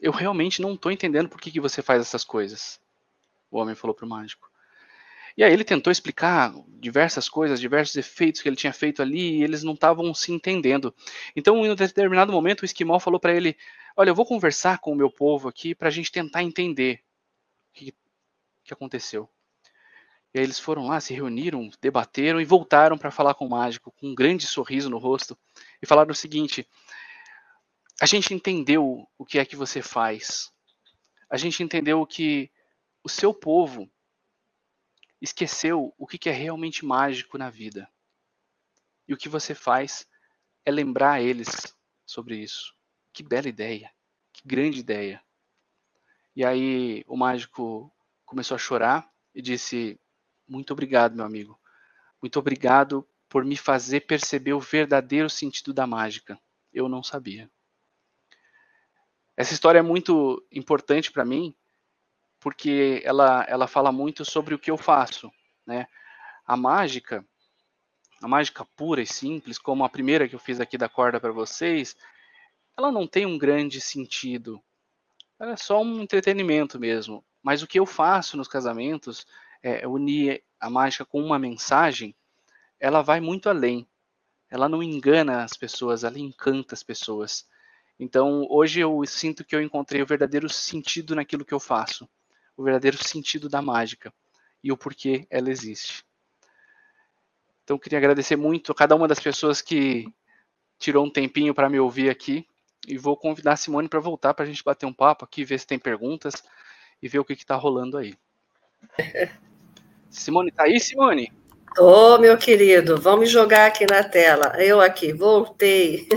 eu realmente não estou entendendo por que, que você faz essas coisas. O homem falou para o mágico. E aí ele tentou explicar diversas coisas, diversos efeitos que ele tinha feito ali, e eles não estavam se entendendo. Então, em um determinado momento, o esquimó falou para ele, olha, eu vou conversar com o meu povo aqui para a gente tentar entender o que, que aconteceu. E aí eles foram lá, se reuniram, debateram e voltaram para falar com o mágico, com um grande sorriso no rosto, e falaram o seguinte, a gente entendeu o que é que você faz, a gente entendeu que o seu povo esqueceu o que é realmente mágico na vida, e o que você faz é lembrar eles sobre isso. Que bela ideia, que grande ideia. E aí o mágico começou a chorar e disse, muito obrigado, meu amigo. Muito obrigado por me fazer perceber o verdadeiro sentido da mágica. Eu não sabia. Essa história é muito importante para mim, porque ela, ela fala muito sobre o que eu faço, né? A mágica, a mágica pura e simples, como a primeira que eu fiz aqui da corda para vocês, ela não tem um grande sentido. Ela é só um entretenimento mesmo. Mas o que eu faço nos casamentos... É, unir a mágica com uma mensagem, ela vai muito além. Ela não engana as pessoas, ela encanta as pessoas. Então, hoje eu sinto que eu encontrei o verdadeiro sentido naquilo que eu faço. O verdadeiro sentido da mágica. E o porquê ela existe. Então, eu queria agradecer muito a cada uma das pessoas que tirou um tempinho para me ouvir aqui. E vou convidar a Simone para voltar para a gente bater um papo aqui, ver se tem perguntas e ver o que está rolando aí. Simone, tá aí, Simone? Ô, oh, meu querido, vamos jogar aqui na tela. Eu aqui, voltei.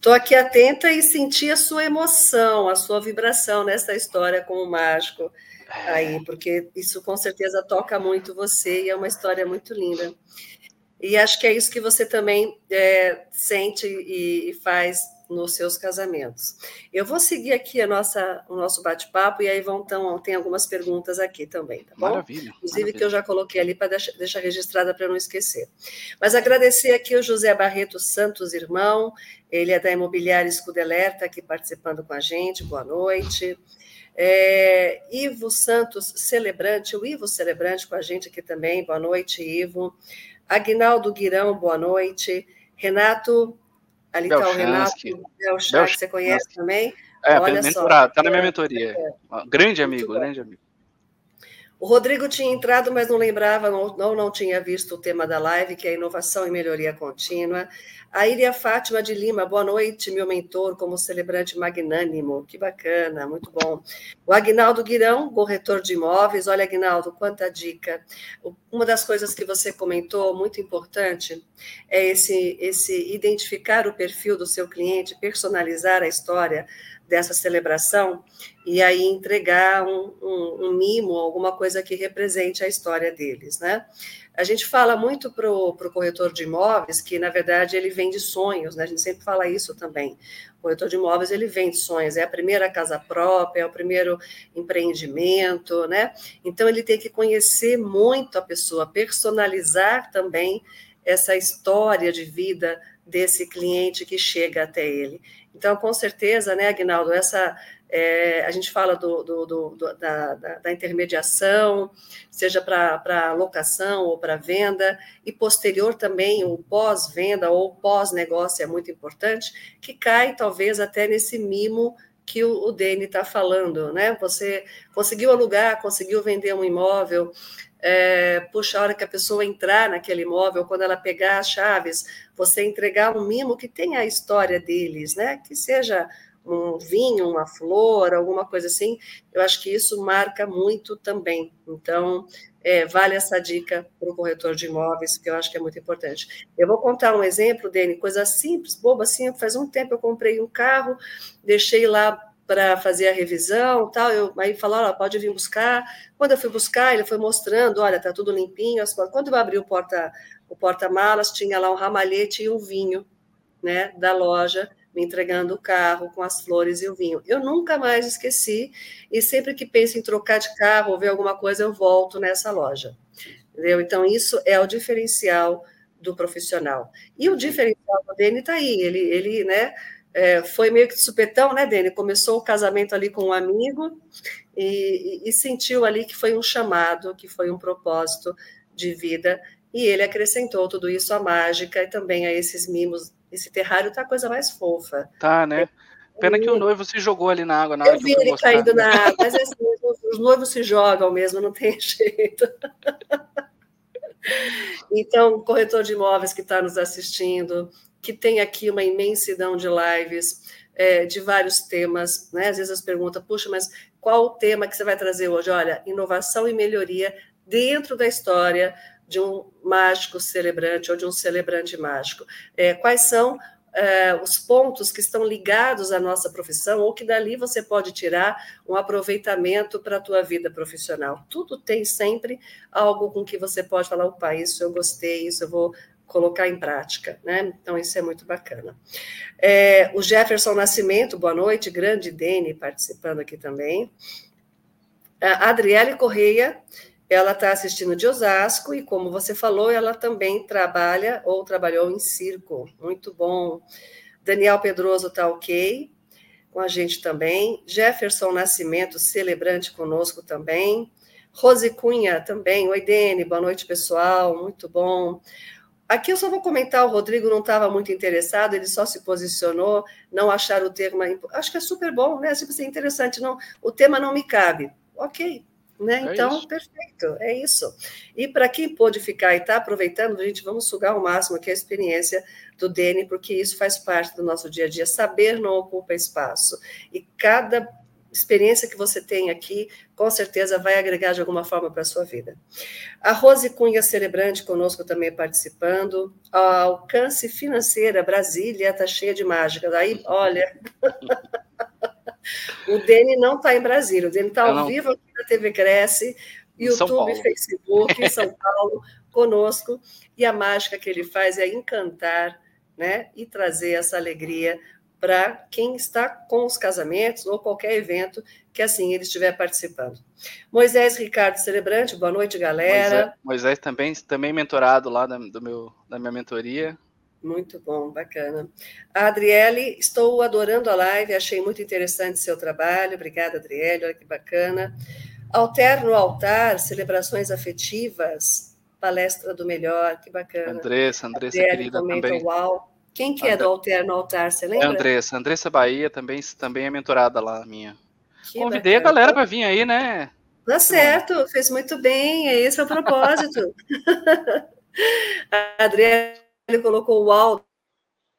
Tô aqui atenta e senti a sua emoção, a sua vibração nessa história com o mágico aí, porque isso com certeza toca muito você e é uma história muito linda. E acho que é isso que você também é, sente e, e faz nos seus casamentos. Eu vou seguir aqui a nossa, o nosso bate-papo e aí vão, então, tem algumas perguntas aqui também, tá bom? Maravilha. Inclusive maravilha. Que eu já coloquei ali para deixar, deixar registrada para não esquecer. Mas agradecer aqui o José Barreto Santos, irmão, ele é da Imobiliária Scudeler, está aqui participando com a gente, boa noite. É, Ivo Santos Celebrante, o Ivo Celebrante com a gente aqui também, boa noite, Ivo. Aguinaldo Guirão, boa noite. Renato, ali está o Renato, Belchá, que você conhece também. É, olha só. Está na minha mentoria. É. Grande amigo, grande amigo. O Rodrigo tinha entrado, mas não lembrava, ou não, não tinha visto o tema da live, que é inovação e melhoria contínua. A Iria Fátima de Lima, boa noite, meu mentor, como celebrante magnânimo. Que bacana, muito bom. O Aguinaldo Guirão, corretor de imóveis. Olha, Aguinaldo, quanta dica. Uma das coisas que você comentou, muito importante, é esse, esse identificar o perfil do seu cliente, personalizar a história dessa celebração, e aí entregar um, um, um mimo, alguma coisa que represente a história deles, né? A gente fala muito para o corretor de imóveis que, na verdade, ele vende sonhos, né? A gente sempre fala isso também. O corretor de imóveis, ele vende sonhos, é a primeira casa própria, é o primeiro empreendimento, né? Então, ele tem que conhecer muito a pessoa, personalizar também essa história de vida desse cliente que chega até ele. Então, com certeza, né, Aguinaldo, essa, é, a gente fala do, do, do, do, da, da, da intermediação, seja para locação ou para venda, e posterior também o pós-venda ou pós-negócio é muito importante, que cai talvez até nesse mimo que o, o Denny está falando, né? Você conseguiu alugar, conseguiu vender um imóvel, é, puxa, a hora que a pessoa entrar naquele imóvel, quando ela pegar as chaves, você entregar um mimo que tenha a história deles, né? Que seja um vinho, uma flor, alguma coisa assim, eu acho que isso marca muito também. Então, é, vale essa dica para o corretor de imóveis, que eu acho que é muito importante. Eu vou contar um exemplo, Denny, coisa simples, boba, assim, faz um tempo eu comprei um carro, deixei lá para fazer a revisão, tal, eu, aí falaram, pode vir buscar. Quando eu fui buscar, ele foi mostrando, olha, tá tudo limpinho. Quando eu abri o porta, o porta-malas, tinha lá um ramalhete e um vinho, né, da loja, me entregando o carro com as flores e o vinho. Eu nunca mais esqueci, e sempre que penso em trocar de carro ou ver alguma coisa, eu volto nessa loja. Entendeu? Então, isso é o diferencial do profissional. E o diferencial do Denny está aí, ele, ele, né, É, foi meio que de supetão, né, Denny? Começou o casamento ali com um amigo e, e, e sentiu ali que foi um chamado, que foi um propósito de vida, e ele acrescentou tudo isso à mágica e também a esses mimos. Esse terrário tá a coisa mais fofa. Tá, né? Pena que o noivo se jogou ali na água. Na hora eu vi que eu ele mostrar, caído né? na água, mas é assim, os noivos se jogam mesmo, não tem jeito. Então, corretor de imóveis que está nos assistindo, que tem aqui uma imensidão de lives, é, de vários temas, né? Às vezes as perguntas, puxa, mas qual o tema que você vai trazer hoje? Olha, inovação e melhoria dentro da história de um mágico celebrante ou de um celebrante mágico. É, quais são é, os pontos que estão ligados à nossa profissão ou que dali você pode tirar um aproveitamento para a tua vida profissional? Tudo tem sempre algo com que você pode falar, opa, isso eu gostei, isso eu vou colocar em prática, né? Então, isso é muito bacana. É, o Jefferson Nascimento, boa noite, grande Denny participando aqui também. A Adriele Correia, ela está assistindo de Osasco e, como você falou, ela também trabalha ou trabalhou em circo, muito bom. Daniel Pedroso está ok com a gente também. Jefferson Nascimento, celebrante conosco também. Rose Cunha também, oi Denny, boa noite pessoal, muito bom. Aqui eu só vou comentar, o Rodrigo não estava muito interessado, ele só se posicionou, não achar o tema... Acho que é super bom, né? Tipo assim, interessante, não, o tema não me cabe. Ok, né? É então, isso. Perfeito, é isso. E para quem pôde ficar e está aproveitando, gente, vamos sugar ao máximo aqui a experiência do Denny, porque isso faz parte do nosso dia a dia. Saber não ocupa espaço. E cada experiência que você tem aqui, com certeza vai agregar de alguma forma para a sua vida. A Rose Cunha Celebrante conosco também participando. A Alcance Financeira Brasília está cheia de mágicas. Aí, olha, o Denny não está em Brasília, o Denny está ao vivo aqui na T V Cresce, YouTube, Facebook, em São Paulo, conosco. E a mágica que ele faz é encantar, né, e trazer essa alegria para quem está com os casamentos ou qualquer evento que assim ele estiver participando. Moisés Ricardo Celebrante, boa noite, galera. Moisés, Moisés também, também mentorado lá da, do meu, da minha mentoria. Muito bom, bacana. A Adriele, estou adorando a live, achei muito interessante seu trabalho. Obrigada, Adriele, olha que bacana. Alterno Altar, celebrações afetivas. Palestra do Melhor, que bacana. Andressa, Andressa Adriane, querida comenta, também. Uau. Quem que é André... do Alter no Altar, você lembra? É Andressa, Andressa Bahia também, também é mentorada lá, minha. Que Convidei bacana. A galera para vir aí, né? Tá certo, fez muito bem, é esse o propósito. A Adriane colocou o uau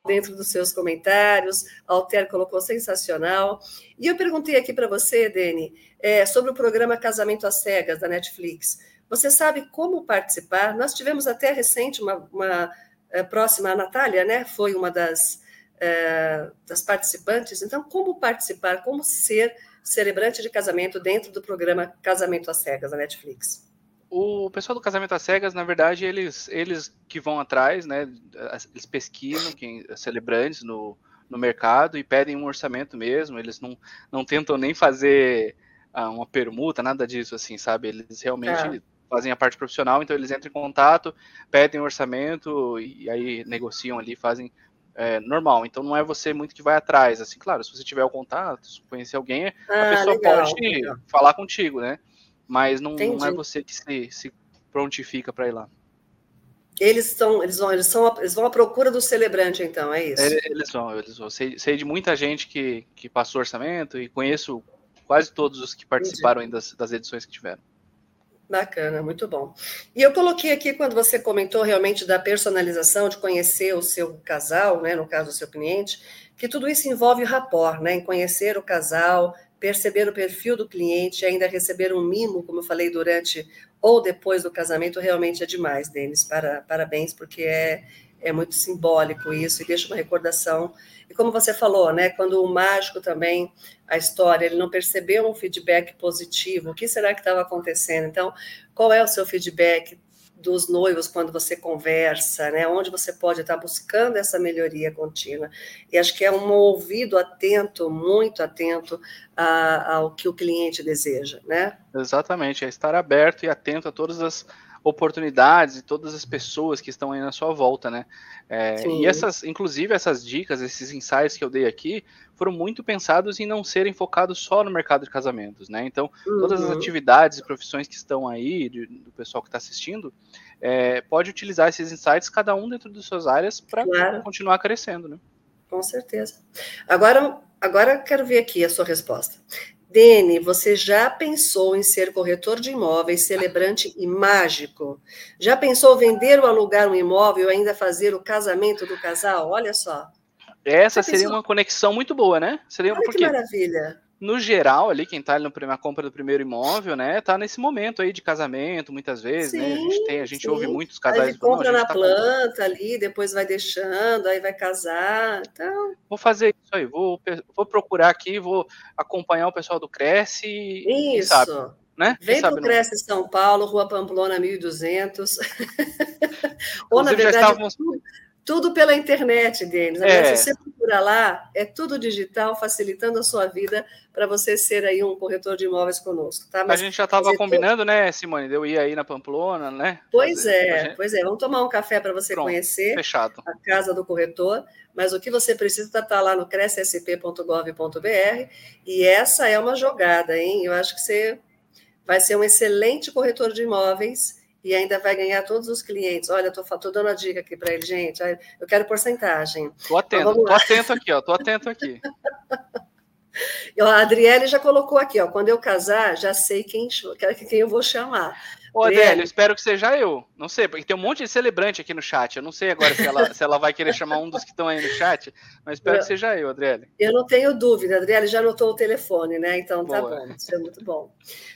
dentro dos seus comentários, a Alter colocou sensacional. E eu perguntei aqui para você, Denny, é, sobre o programa Casamento às Cegas, da Netflix. Você sabe como participar? Nós tivemos até recente uma, uma é, próxima, a Natália, né? Foi uma das, é, das participantes. Então, como participar, como ser celebrante de casamento dentro do programa Casamento às Cegas, da Netflix? O pessoal do Casamento às Cegas, na verdade, eles, eles que vão atrás, né? Eles pesquisam quem, celebrantes no, no mercado e pedem um orçamento mesmo. Eles não, não tentam nem fazer ah, uma permuta, nada disso, assim, sabe? Eles realmente... É. Fazem a parte profissional, então eles entram em contato, pedem um orçamento e aí negociam ali, fazem é, normal. Então não é você muito que vai atrás, assim, claro, se você tiver o contato, se conhecer alguém, ah, a pessoa legal, pode legal. falar contigo, né? Mas não, não é você que se, se prontifica para ir lá. Eles, são, eles, vão, eles, são, eles vão à procura do celebrante, então, é isso? Eles vão, eles vão. Sei, sei de muita gente que, que passou orçamento e conheço quase todos os que participaram ainda das, das edições que tiveram. Bacana, muito bom. E eu coloquei aqui, quando você comentou realmente da personalização, de conhecer o seu casal, né, no caso, o seu cliente, que tudo isso envolve rapport, né, em conhecer o casal, perceber o perfil do cliente, ainda receber um mimo, como eu falei, durante ou depois do casamento, realmente é demais, Dennis. Para, parabéns, porque é, é muito simbólico isso, e deixa uma recordação. E como você falou, né, quando o mágico também, a história, ele não percebeu um feedback positivo, o que será que estava acontecendo? Então, qual é o seu feedback dos noivos quando você conversa, né, onde você pode estar buscando essa melhoria contínua? E acho que é um ouvido atento, muito atento a, ao que o cliente deseja, né? Exatamente, é estar aberto e atento a todas as oportunidades e todas as pessoas que estão aí na sua volta, né? É, e essas, inclusive essas dicas, esses insights que eu dei aqui, foram muito pensados em não serem focados só no mercado de casamentos, né? Então, uhum. todas as atividades e profissões que estão aí, de, do pessoal que está assistindo, é, pode utilizar esses insights, cada um dentro das suas áreas, para claro. continuar crescendo, né? Com certeza. Agora, agora quero ver aqui a sua resposta. Denny, você já pensou em ser corretor de imóveis, celebrante e mágico? Já pensou vender ou alugar um imóvel e ainda fazer o casamento do casal? Olha só. Essa você seria pensou... uma conexão muito boa, né? Seria... Olha porque, que maravilha. No geral, ali, quem está ali na compra do primeiro imóvel, né, está nesse momento aí de casamento, muitas vezes, sim, né? A gente, tem, a gente ouve muitos casais... Aí ele compra na tá planta comprando. ali, depois vai deixando, aí vai casar, então... Vou fazer isso aí, vou, vou procurar aqui, vou acompanhar o pessoal do Cresce e... Isso. Sabe, né? Vem para o Cresce São Paulo, Rua Pamplona, mil e duzentos. Ou, na verdade... Estávamos... Tudo, tudo pela internet, Denny. É. Se você procurar lá, é tudo digital, facilitando a sua vida para você ser aí um corretor de imóveis conosco. Tá? Mas a gente já estava combinando, tudo... né, Simone? Eu ia aí na Pamplona, né? Pois fazer... é, gente... pois é. Vamos tomar um café para você... Pronto, conhecer fechado. A casa do corretor. Mas o que você precisa está tá lá no cresce s p ponto gov ponto b r. E essa é uma jogada, hein? Eu acho que você vai ser um excelente corretor de imóveis e ainda vai ganhar todos os clientes. Olha, estou tô, tô dando a dica aqui para ele, gente. Eu quero porcentagem. Estou atento, estou atento aqui, estou atento aqui. A Adriele já colocou aqui, ó, quando eu casar, já sei quem, quem eu vou chamar. Ô, Adriele, Adriele, eu espero que seja eu. Não sei, porque tem um monte de celebrante aqui no chat. Eu não sei agora se ela, se ela vai querer chamar um dos que estão aí no chat, mas espero eu, que seja eu, Adriele. Eu não tenho dúvida. Adriele já anotou o telefone, né? Então tá Boa. bom, isso é muito bom.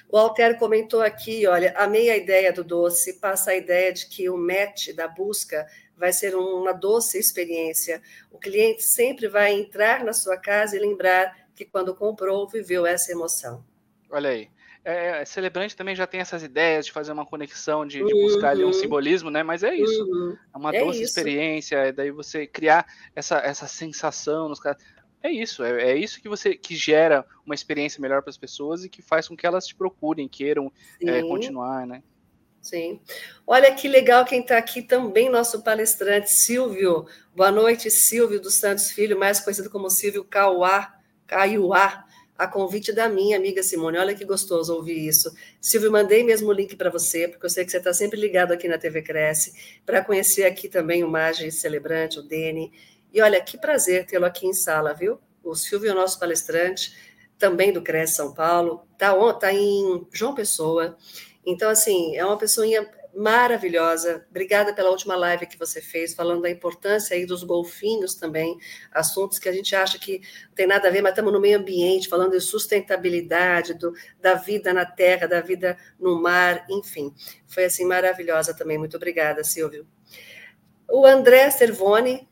O Alter comentou aqui, olha, amei a ideia do doce, passa a ideia de que o match da busca vai ser uma doce experiência. O cliente sempre vai entrar na sua casa e lembrar que quando comprou, viveu essa emoção. Olha aí. É, celebrante também já tem essas ideias de fazer uma conexão, de, de uhum. buscar ali um simbolismo, né? Mas é isso. Uhum. É uma é doce isso. experiência, é daí você criar essa, essa sensação nos caras. É isso, é, é isso que você que gera uma experiência melhor para as pessoas e que faz com que elas te procurem, queiram é, continuar, né? Sim. Olha que legal quem está aqui também, nosso palestrante, Silvio. Boa noite, Silvio dos Santos Filho, mais conhecido como Silvio Caiuá. Caiuá, a convite da minha amiga Simone. Olha que gostoso ouvir isso. Silvio, mandei mesmo o link para você, porque eu sei que você está sempre ligado aqui na T V Cresce, para conhecer aqui também o MagiCelebrante, o Denny. E olha, que prazer tê-lo aqui em sala, viu? O Silvio é o nosso palestrante, também do Cresce São Paulo, está tá em João Pessoa. Então, assim, é uma pessoinha maravilhosa. Obrigada pela última live que você fez, falando da importância aí dos golfinhos também, assuntos que a gente acha que não tem nada a ver, mas estamos no meio ambiente, falando de sustentabilidade, do, da vida na terra, da vida no mar, enfim. Foi, assim, maravilhosa também. Muito obrigada, Silvio. O André Cervone,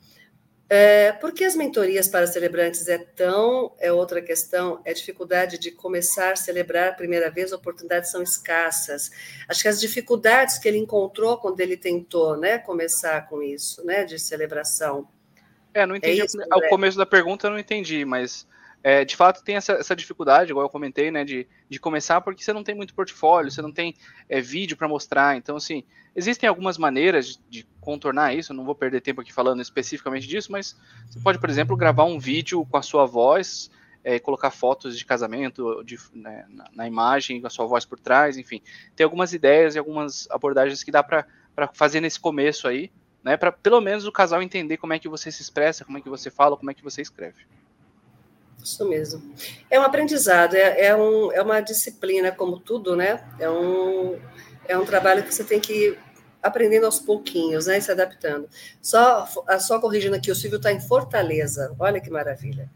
é, por que as mentorias para celebrantes é tão... É outra questão, é dificuldade de começar a celebrar a primeira vez, oportunidades são escassas. Acho que as dificuldades que ele encontrou quando ele tentou, né, começar com isso, né, de celebração. É, não entendi. É isso, ao né? começo da pergunta eu não entendi, mas é, de fato tem essa, essa dificuldade, igual eu comentei, né, de, de começar porque você não tem muito portfólio, você não tem é, vídeo para mostrar, então assim... Existem algumas maneiras de contornar isso, eu não vou perder tempo aqui falando especificamente disso, mas você pode, por exemplo, gravar um vídeo com a sua voz, é, colocar fotos de casamento de, né, na, na imagem, com a sua voz por trás, enfim. Tem algumas ideias e algumas abordagens que dá para fazer nesse começo aí, né, para pelo menos o casal entender como é que você se expressa, como é que você fala, como é que você escreve. Isso mesmo. É um aprendizado, é, é, um, é uma disciplina, como tudo, né? É um, é um trabalho que você tem que... aprendendo aos pouquinhos, né, e se adaptando. Só, só corrigindo aqui, o Silvio está em Fortaleza, olha que maravilha.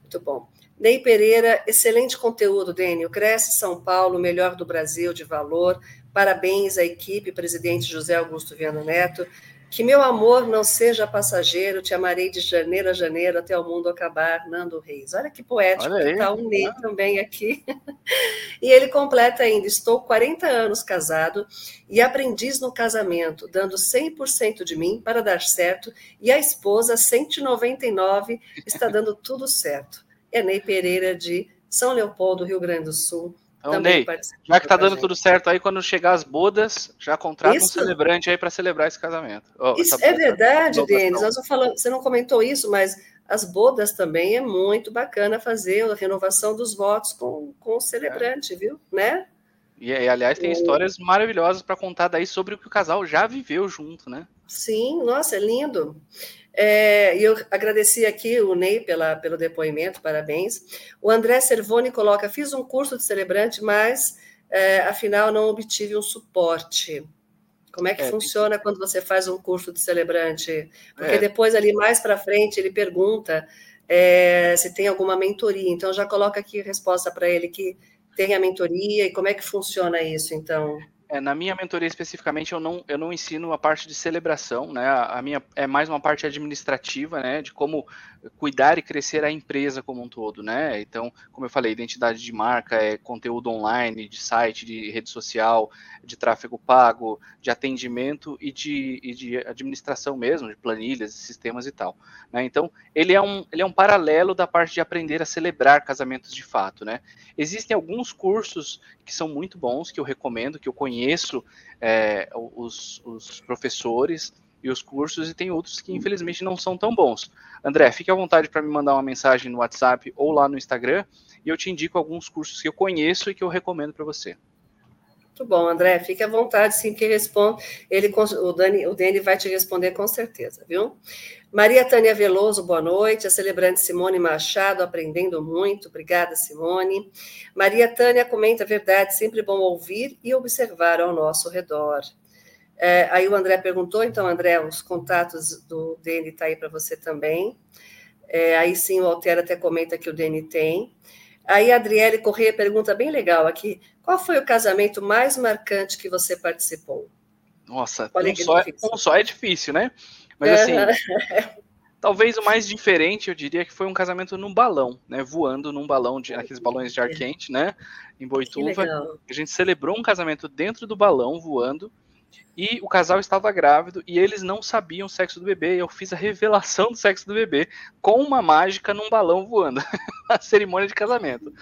Muito bom. Ney Pereira, excelente conteúdo, Denny. O Cresce São Paulo, melhor do Brasil, de valor. Parabéns à equipe, presidente José Augusto Viana Neto. Que meu amor não seja passageiro, te amarei de janeiro a janeiro até o mundo acabar, Nando Reis. Olha que poético, está o Ney também aqui. E ele completa ainda, estou quarenta anos casado e aprendiz no casamento, dando cem por cento de mim para dar certo, e a esposa, cento e noventa e nove, está dando tudo certo. É Ney Pereira, de São Leopoldo, Rio Grande do Sul. Então, Ney, já que tá dando gente. Tudo certo aí, quando chegar as bodas, já contrata isso. um celebrante aí para celebrar esse casamento. Oh, isso é verdade, Denis. Você não comentou isso, mas as bodas também é muito bacana fazer a renovação dos votos com, com o celebrante, é. viu? Né? E, e, aliás, tem e... histórias maravilhosas para contar daí sobre o que o casal já viveu junto, né? Sim, nossa, é lindo. E é, eu agradeci aqui o Ney pela, pelo depoimento, parabéns. O André Cervone coloca, fiz um curso de celebrante, mas é, afinal não obtive um suporte. Como é que é, funciona quando você faz um curso de celebrante? Porque é. depois ali mais para frente ele pergunta é, se tem alguma mentoria, então já coloca aqui a resposta para ele que tem a mentoria e como é que funciona isso, então... É, na minha mentoria, especificamente, eu não, eu não ensino a parte de celebração, né? A, a minha é mais uma parte administrativa, né? De como cuidar e crescer a empresa como um todo, né? Então, como eu falei, identidade de marca, é conteúdo online, de site, de rede social, de tráfego pago, de atendimento e de, e de administração mesmo, de planilhas, sistemas e tal, né? Então, ele é, um, ele é um paralelo da parte de aprender a celebrar casamentos de fato, né? Existem alguns cursos que são muito bons, que eu recomendo, que eu conheço, conheço é, os, os professores e os cursos, e tem outros que infelizmente não são tão bons. André, fique à vontade para me mandar uma mensagem no WhatsApp ou lá no Instagram, e eu te indico alguns cursos que eu conheço e que eu recomendo para você. Muito bom, André, fique à vontade, sim, que responde, ele, o, Dani, o Denny vai te responder com certeza, viu? Maria Tânia Veloso, boa noite. A celebrante Simone Machado, aprendendo muito. Obrigada, Simone. Maria Tânia comenta, a verdade, sempre bom ouvir e observar ao nosso redor. É, aí o André perguntou, então, André, os contatos do Denny estão tá aí para você também. É, aí sim, o Altera até comenta que o Denny tem. Aí a Adriele Corrêa pergunta bem legal aqui, qual foi o casamento mais marcante que você participou? Nossa, um só, é, um só é difícil, né? Mas assim, talvez o mais diferente, eu diria que foi um casamento num balão, né? Voando num balão, de, aqueles balões de ar quente, né? Em Boituva. A gente celebrou um casamento dentro do balão, voando, e o casal estava grávido e eles não sabiam o sexo do bebê. E eu fiz a revelação do sexo do bebê com uma mágica num balão voando, a cerimônia de casamento.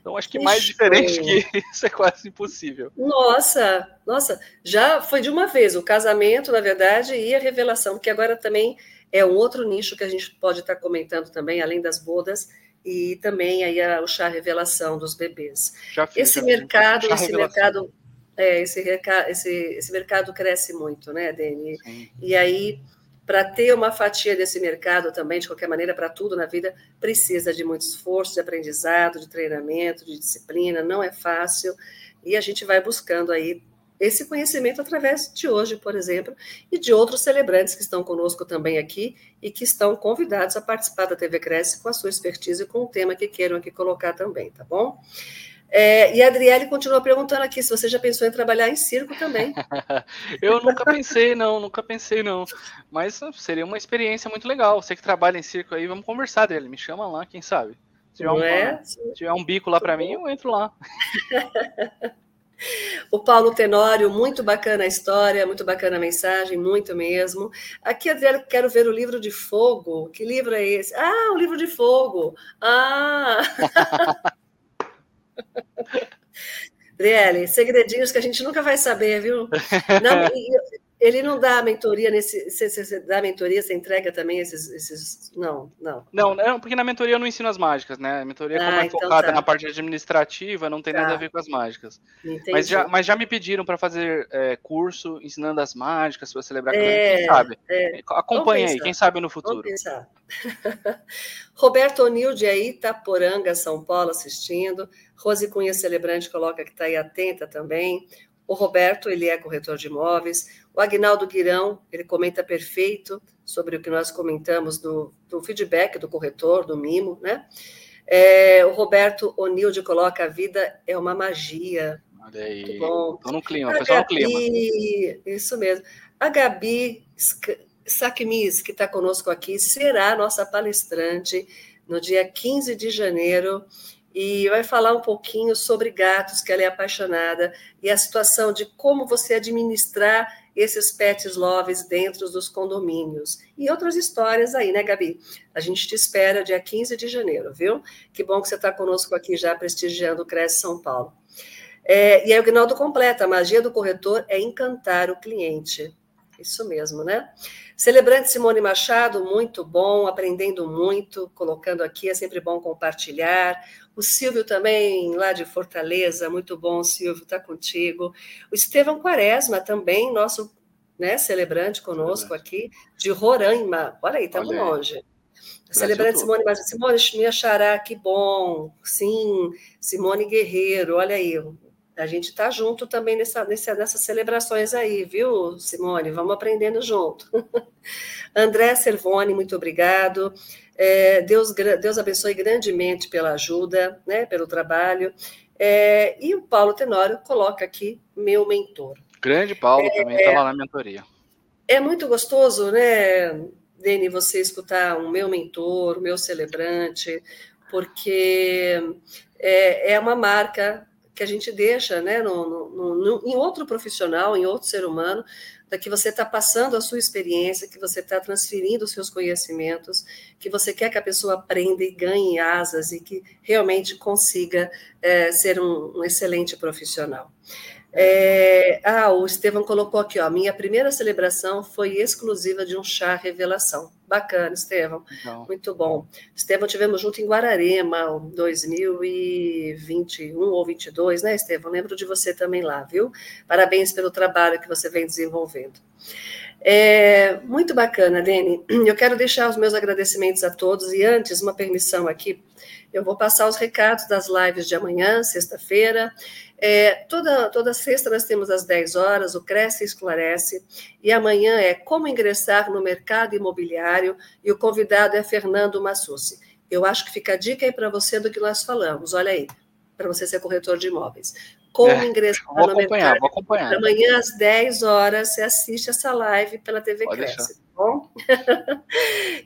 Então, acho que mais diferente que isso é quase impossível. Nossa, nossa, já foi de uma vez o casamento, na verdade, e a revelação, que agora também é um outro nicho que a gente pode estar comentando também, além das bodas, e também aí o chá revelação dos bebês. Já fiz, esse já mercado, esse revelação. mercado, é, esse, esse, esse mercado cresce muito, né, Denny? Sim. E aí, para ter uma fatia desse mercado também, de qualquer maneira, para tudo na vida, precisa de muito esforço, de aprendizado, de treinamento, de disciplina, não é fácil, e a gente vai buscando aí esse conhecimento através de hoje, por exemplo, e de outros celebrantes que estão conosco também aqui e que estão convidados a participar da T V Cresce com a sua expertise e com o tema que queiram aqui colocar também, tá bom? É, e a Adriele continua perguntando aqui se você já pensou em trabalhar em circo também. Eu nunca pensei, não, nunca pensei, não. Mas seria uma experiência muito legal. Você que trabalha em circo aí, vamos conversar, Adriele, me chama lá, quem sabe? Se tiver, um, é? se tiver um bico lá para mim, eu entro lá. O Paulo Tenório, muito bacana a história, muito bacana a mensagem, muito mesmo. Aqui, Adriano, quero ver o livro de fogo. Que livro é esse? Ah, o livro de fogo. Ah! Adriele, segredinhos que a gente nunca vai saber, viu? Não, ele não dá mentoria nesse. Você, você dá mentoria, você entrega também esses, esses. Não, não. Não, não, porque na mentoria eu não ensino as mágicas, né? A mentoria, como ah, é então focada tá. na parte administrativa, não tem tá. nada a ver com as mágicas. Entendi. Mas já, mas já me pediram para fazer é, curso ensinando as mágicas para celebrar é, quem sabe. É. Acompanha aí, quem sabe no futuro. Vamos pensar. Roberto O'Neill de Itaporanga, São Paulo, assistindo. Rose Cunha Celebrante coloca que está aí atenta também. O Roberto, ele é corretor de imóveis. O Agnaldo Guirão, ele comenta perfeito sobre o que nós comentamos do, do feedback do corretor, do mimo, né? É, o Roberto Onilde coloca a vida é uma magia. Olha aí, muito bom. Tô no clima, a pessoal Gabi, no clima. Isso mesmo. A Gabi Sakmiz, que está conosco aqui, será nossa palestrante no dia quinze de janeiro, e vai falar um pouquinho sobre gatos, que ela é apaixonada, e a situação de como você administrar esses pets loves dentro dos condomínios. E outras histórias aí, né, Gabi? A gente te espera dia quinze de janeiro, viu? Que bom que você está conosco aqui já, prestigiando o Cresce São Paulo. É, e aí o Guinaldo completa, a magia do corretor é encantar o cliente. Isso mesmo, né? Celebrante Simone Machado, muito bom, aprendendo muito, colocando aqui, é sempre bom compartilhar. O Silvio também, lá de Fortaleza, muito bom, Silvio, está contigo. O Estevão Quaresma também, nosso, né, celebrante conosco aqui, de Roraima. Olha aí, estamos longe. Celebrante Simone Machado. Simone, minha xará, que bom. Sim, Simone Guerreiro, olha aí. A gente está junto também nessa, nessa, nessas celebrações aí, viu, Simone? Vamos aprendendo junto. André Servone, muito obrigado. É, Deus, Deus abençoe grandemente pela ajuda, né, pelo trabalho. É, e o Paulo Tenório coloca aqui, meu mentor. Grande Paulo é, também estava é, na mentoria. É muito gostoso, né, Denny, você escutar o meu mentor, o meu celebrante, porque é, é uma marca que a gente deixa, né, no, no, no, em outro profissional, em outro ser humano, da que você está passando a sua experiência, que você está transferindo os seus conhecimentos, que você quer que a pessoa aprenda e ganhe asas e que realmente consiga é, ser um, um excelente profissional. É, ah, o Estevão colocou aqui, ó, minha primeira celebração foi exclusiva de um chá revelação. Bacana, Estevão. Legal. Muito bom. Estevão, tivemos junto em Guararema, dois mil e vinte e um ou vinte e dois, né, Estevão? Lembro de você também lá, viu? Parabéns pelo trabalho que você vem desenvolvendo. É, muito bacana, Denny. Eu quero deixar os meus agradecimentos a todos e antes, uma permissão aqui, eu vou passar os recados das lives de amanhã, sexta-feira. É, toda, toda sexta nós temos às dez horas, o Cresce Esclarece, e amanhã é Como Ingressar no Mercado Imobiliário, e o convidado é Fernando Massucci. Eu acho que fica a dica aí para você do que nós falamos, olha aí, para você ser corretor de imóveis. Como é, ingressar no mercado imobiliário. Vou acompanhar. Amanhã às dez horas você assiste essa live pela T V Pode Cresce, tá bom?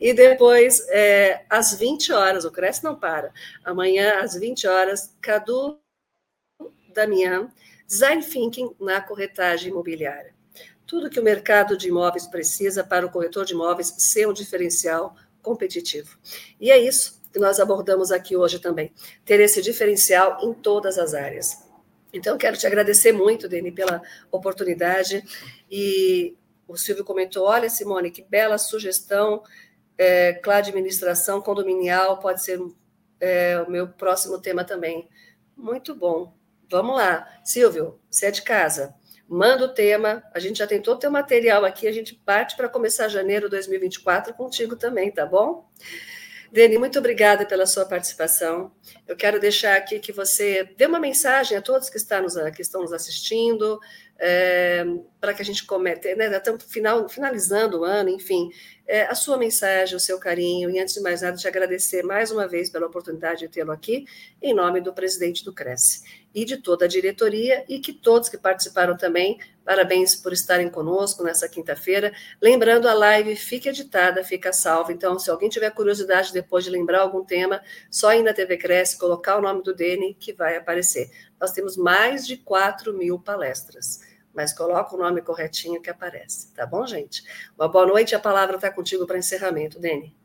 E depois, é, às vinte horas, o Cresce não para, amanhã às vinte horas, Cadu Damian, Design Thinking na corretagem imobiliária. Tudo que o mercado de imóveis precisa para o corretor de imóveis ser um diferencial competitivo. E é isso que nós abordamos aqui hoje também, ter esse diferencial em todas as áreas. Então, quero te agradecer muito, Denny, pela oportunidade. E o Silvio comentou, olha, Simone, que bela sugestão, é, claro, administração condominial pode ser é, o meu próximo tema também. Muito bom. Vamos lá. Silvio, você é de casa. Manda o tema. A gente já tem todo o teu material aqui. A gente parte para começar janeiro de dois mil e vinte e quatro contigo também, tá bom? Denny, muito obrigada pela sua participação. Eu quero deixar aqui que você dê uma mensagem a todos que, está nos, que estão nos assistindo, é, para que a gente comece, né, estamos final, finalizando o ano, enfim, é, a sua mensagem, o seu carinho, e antes de mais nada, te agradecer mais uma vez pela oportunidade de tê-lo aqui, em nome do presidente do Cresce e de toda a diretoria, e que todos que participaram também, parabéns por estarem conosco nessa quinta-feira. Lembrando, a live fica editada, fica salva, então se alguém tiver curiosidade depois de lembrar algum tema, só ir na T V Cresce, colocar o nome do Denny que vai aparecer. Nós temos mais de quatro mil palestras, mas coloca o nome corretinho que aparece, tá bom, gente? Uma boa noite, a palavra está contigo para encerramento, Denny.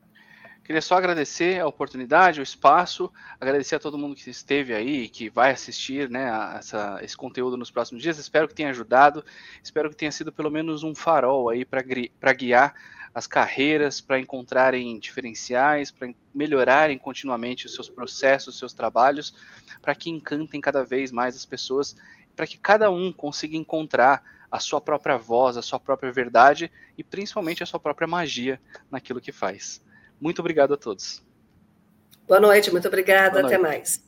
Queria só agradecer a oportunidade, o espaço, agradecer a todo mundo que esteve aí e que vai assistir, né, a essa, esse conteúdo nos próximos dias. Espero que tenha ajudado, espero que tenha sido pelo menos um farol aí para guiar as carreiras, para encontrarem diferenciais, para melhorarem continuamente os seus processos, os seus trabalhos, para que encantem cada vez mais as pessoas, para que cada um consiga encontrar a sua própria voz, a sua própria verdade e principalmente a sua própria magia naquilo que faz. Muito obrigado a todos. Boa noite, muito obrigada, até mais.